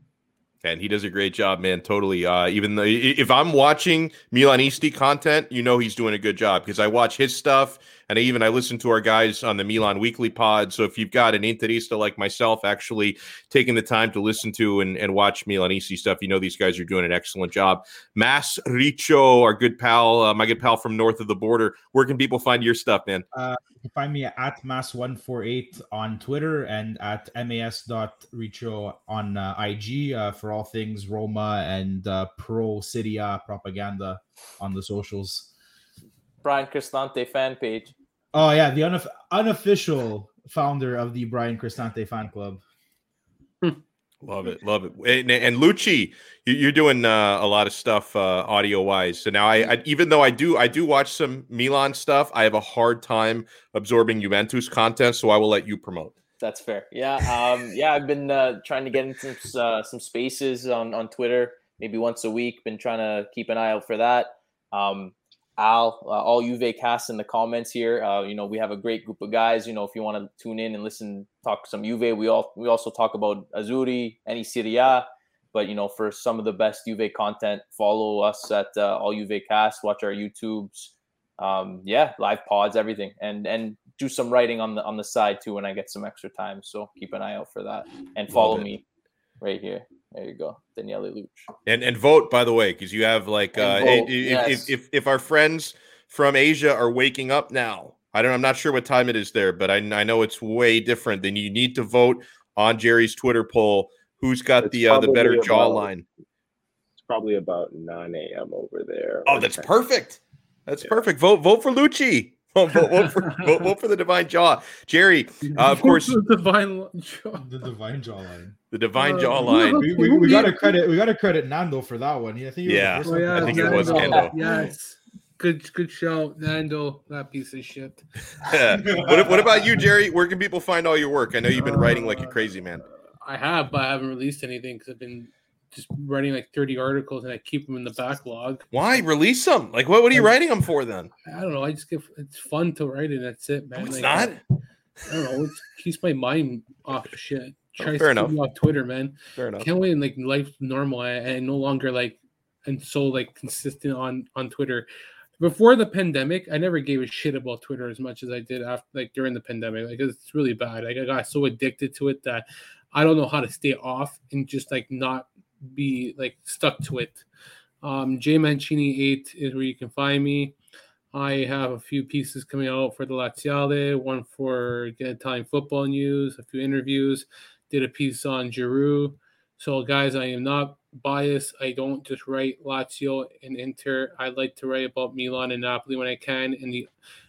And he does a great job, man, totally. Uh, even though if I'm watching Milanisti content, you know he's doing a good job because I watch his stuff, and I even I listen to our guys on the Milan Weekly pod. So if you've got an Interista like myself actually taking the time to listen to and, and watch Milanisti stuff, you know these guys are doing an excellent job. Mas Riccio, our good pal, uh, my good pal from north of the border. Where can people find your stuff, man? Uh, you can find me at Mas one forty-eight on Twitter and at mas dot riccio on uh, I G uh, for all things Roma and uh, pro-Serie A propaganda on the socials. Brian Cristante fan page. Oh, yeah. The uno- unofficial founder of the Brian Cristante fan club. Love it. Love it. And, and Lucci, you're doing uh, a lot of stuff uh, audio-wise. So now, I, I even though I do I do watch some Milan stuff, I have a hard time absorbing Juventus content, so I will let you promote. That's fair. Yeah. Um, yeah, I've been uh, trying to get into some, uh, some spaces on, on Twitter, maybe once a week. Been trying to keep an eye out for that. Um Al, uh, all Juve cast in the comments here. Uh, you know, we have a great group of guys. You know, if you want to tune in and listen, talk some Juve. We all we also talk about Azzurri, any Serie A. But you know, for some of the best Juve content, follow us at uh, all Juve cast. Watch our YouTubes. Um, yeah, live pods, everything, and and do some writing on the on the side too when I get some extra time. So keep an eye out for that and follow me right here. There you go, Daniele Lucci. And and vote, by the way, because you have like uh, if, yes. if, if if our friends from Asia are waking up now, I don't, I'm not sure what time it is there, but I I know it's way different. Then you need to vote on Jerry's Twitter poll. Who's got it's the uh, the better about, jawline? It's probably about nine a.m. over there. Oh, that's perfect. That's yeah. perfect. Vote vote for Lucci. vote, vote, for, vote, vote for the divine jaw, Jerry. Uh, of course, the divine jaw, the divine jawline, the divine jawline. Uh, we, we, we gotta credit, we gotta credit Nando for that one. I think, yeah, oh, yeah, I think Nando. It was Nando. Yes, good, good show, Nando. That piece of shit. Yeah. What, what about you, Jerry? Where can people find all your work? I know you've been uh, writing like a crazy man. I have, but I haven't released anything because I've been just writing like thirty articles and I keep them in the backlog. Why release them? Like, what, what are you writing them for then? I don't know. I just get it's fun to write it. That's it, man. No, it's like, not. I don't know. It keeps my mind off shit. Try oh, fair enough. Off Twitter, man. Fair enough. Can't wait. And like life's normal and no longer like and so like consistent on on Twitter. Before the pandemic, I never gave a shit about Twitter as much as I did after like during the pandemic. Like it's really bad. Like I got so addicted to it that I don't know how to stay off and just like not be like stuck to it. Um, J Mancini eight is where you can find me. I have a few pieces coming out for the Laziale, one for Italian football news, a few interviews, did a piece on Giroud. So, guys, I am not biased. I don't just write Lazio and Inter. I like to write about Milan and Napoli when I can. And the,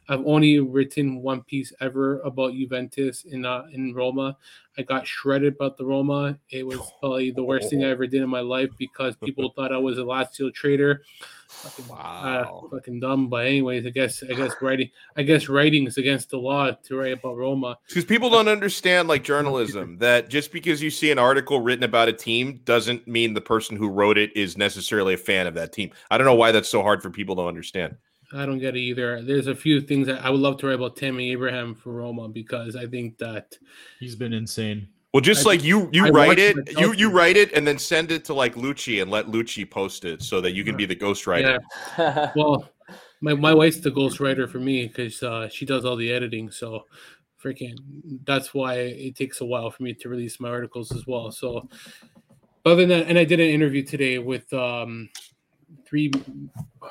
I've only written one piece ever about Juventus in, uh, in Roma. I got shredded about the Roma. It was probably the worst oh. thing I ever did in my life because people thought I was a Lazio traitor. Fucking, wow. uh, fucking dumb. But anyways, I guess I guess writing I guess writing is against the law to write about Roma. Because people don't understand, like, journalism, that just because you see an article written about a team doesn't mean the person who wrote it is necessarily a fan of that team. I don't know why that's so hard for people to understand. I don't get it either. There's a few things that I would love to write about Tammy Abraham for Roma because I think that he's been insane. Well, just I like you, you I write it, you you write it, and then send it to like Lucci and let Lucci post it so that you can be the ghostwriter. Yeah. Well, my, my wife's the ghostwriter for me because uh, she does all the editing. So, freaking, that's why it takes a while for me to release my articles as well. So, other than that, and I did an interview today with um, three.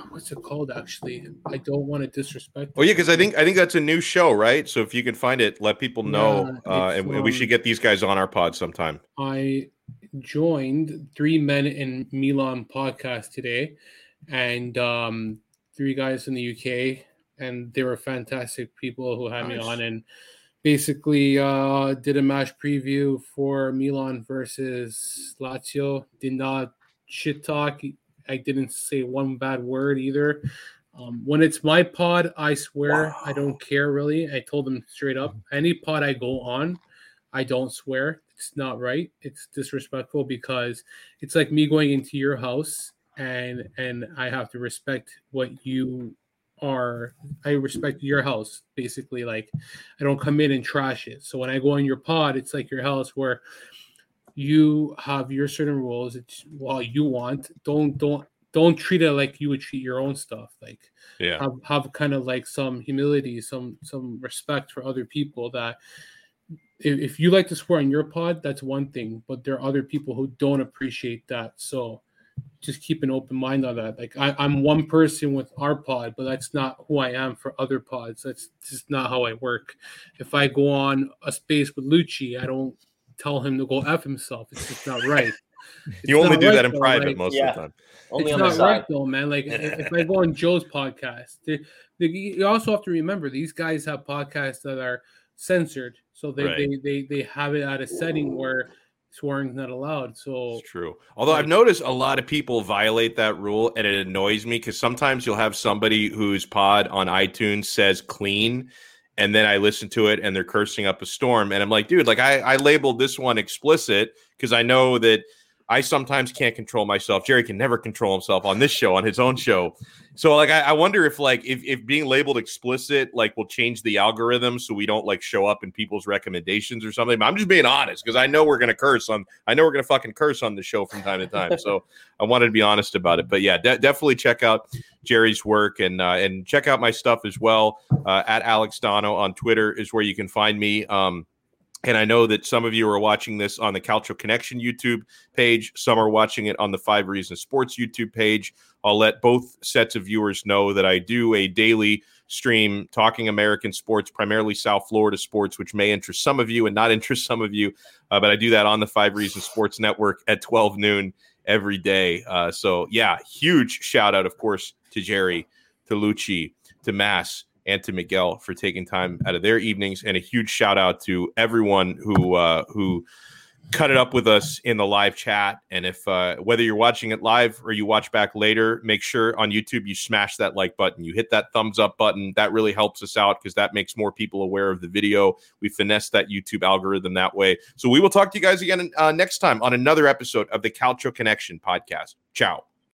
What's it called? Actually, I don't want to disrespect. Oh yeah, because I think I think that's a new show, right? So if you can find it, let people know, yeah, uh, and um, we should get these guys on our pod sometime. I joined Three Men in Milan podcast today, and um, three guys in the U K, and they were fantastic people who had nice. me on, and basically uh, did a match preview for Milan versus Lazio. Did not shit talk. I didn't say one bad word either. Um, when it's my pod, I swear. Wow. I don't care, really. I told them straight up. Any pod I go on, I don't swear. It's not right. It's disrespectful because it's like me going into your house and and I have to respect what you are. I respect your house, basically. Like, I don't come in and trash it. So when I go on your pod, it's like your house where you have your certain rules. It's well, you want. Don't don't don't treat it like you would treat your own stuff. Like, yeah, have, have kind of like some humility, some some respect for other people. That if, if you like to swear on your pod, that's one thing. But there are other people who don't appreciate that. So just keep an open mind on that. Like, I, I'm one person with our pod, but that's not who I am for other pods. That's just not how I work. If I go on a space with Lucci, I don't tell him to go F himself. It's just not right. It's you only do right, that in though, private like, most yeah. of the time. Only it's on not right though, man. Like, if I go on Joe's podcast, they, they, you also have to remember these guys have podcasts that are censored, so they right. they, they they have it at a setting Ooh. where swearing's not allowed. So it's true. Although I've noticed a lot of people violate that rule, and it annoys me because sometimes you'll have somebody whose pod on iTunes says clean. And then I listen to it and they're cursing up a storm. And I'm like, dude, like I, I labeled this one explicit because I know that I sometimes can't control myself. Jerry can never control himself on this show, on his own show. So like, I, I wonder if like, if, if being labeled explicit, like will change the algorithm. So we don't like show up in people's recommendations or something. But I'm just being honest because I know we're going to curse on, I know we're going to fucking curse on the show from time to time. So I wanted to be honest about it, but yeah, de- definitely check out Jerry's work and, uh, and check out my stuff as well. Uh, at Alex Dono on Twitter is where you can find me. Um, And I know that some of you are watching this on the Calcio Connection YouTube page. Some are watching it on the Five Reasons Sports YouTube page. I'll let both sets of viewers know that I do a daily stream talking American sports, primarily South Florida sports, which may interest some of you and not interest some of you. Uh, but I do that on the Five Reasons Sports Network at twelve noon every day. Uh, so, yeah, huge shout out, of course, to Jerry, to Lucci, to Mass, and to Miguel for taking time out of their evenings, and a huge shout out to everyone who uh, who cut it up with us in the live chat. And if uh, whether you're watching it live or you watch back later, make sure on YouTube you smash that like button, you hit that thumbs up button. That really helps us out because that makes more people aware of the video. We finesse that YouTube algorithm that way. So we will talk to you guys again uh, next time on another episode of the Calcio Connection podcast. Ciao.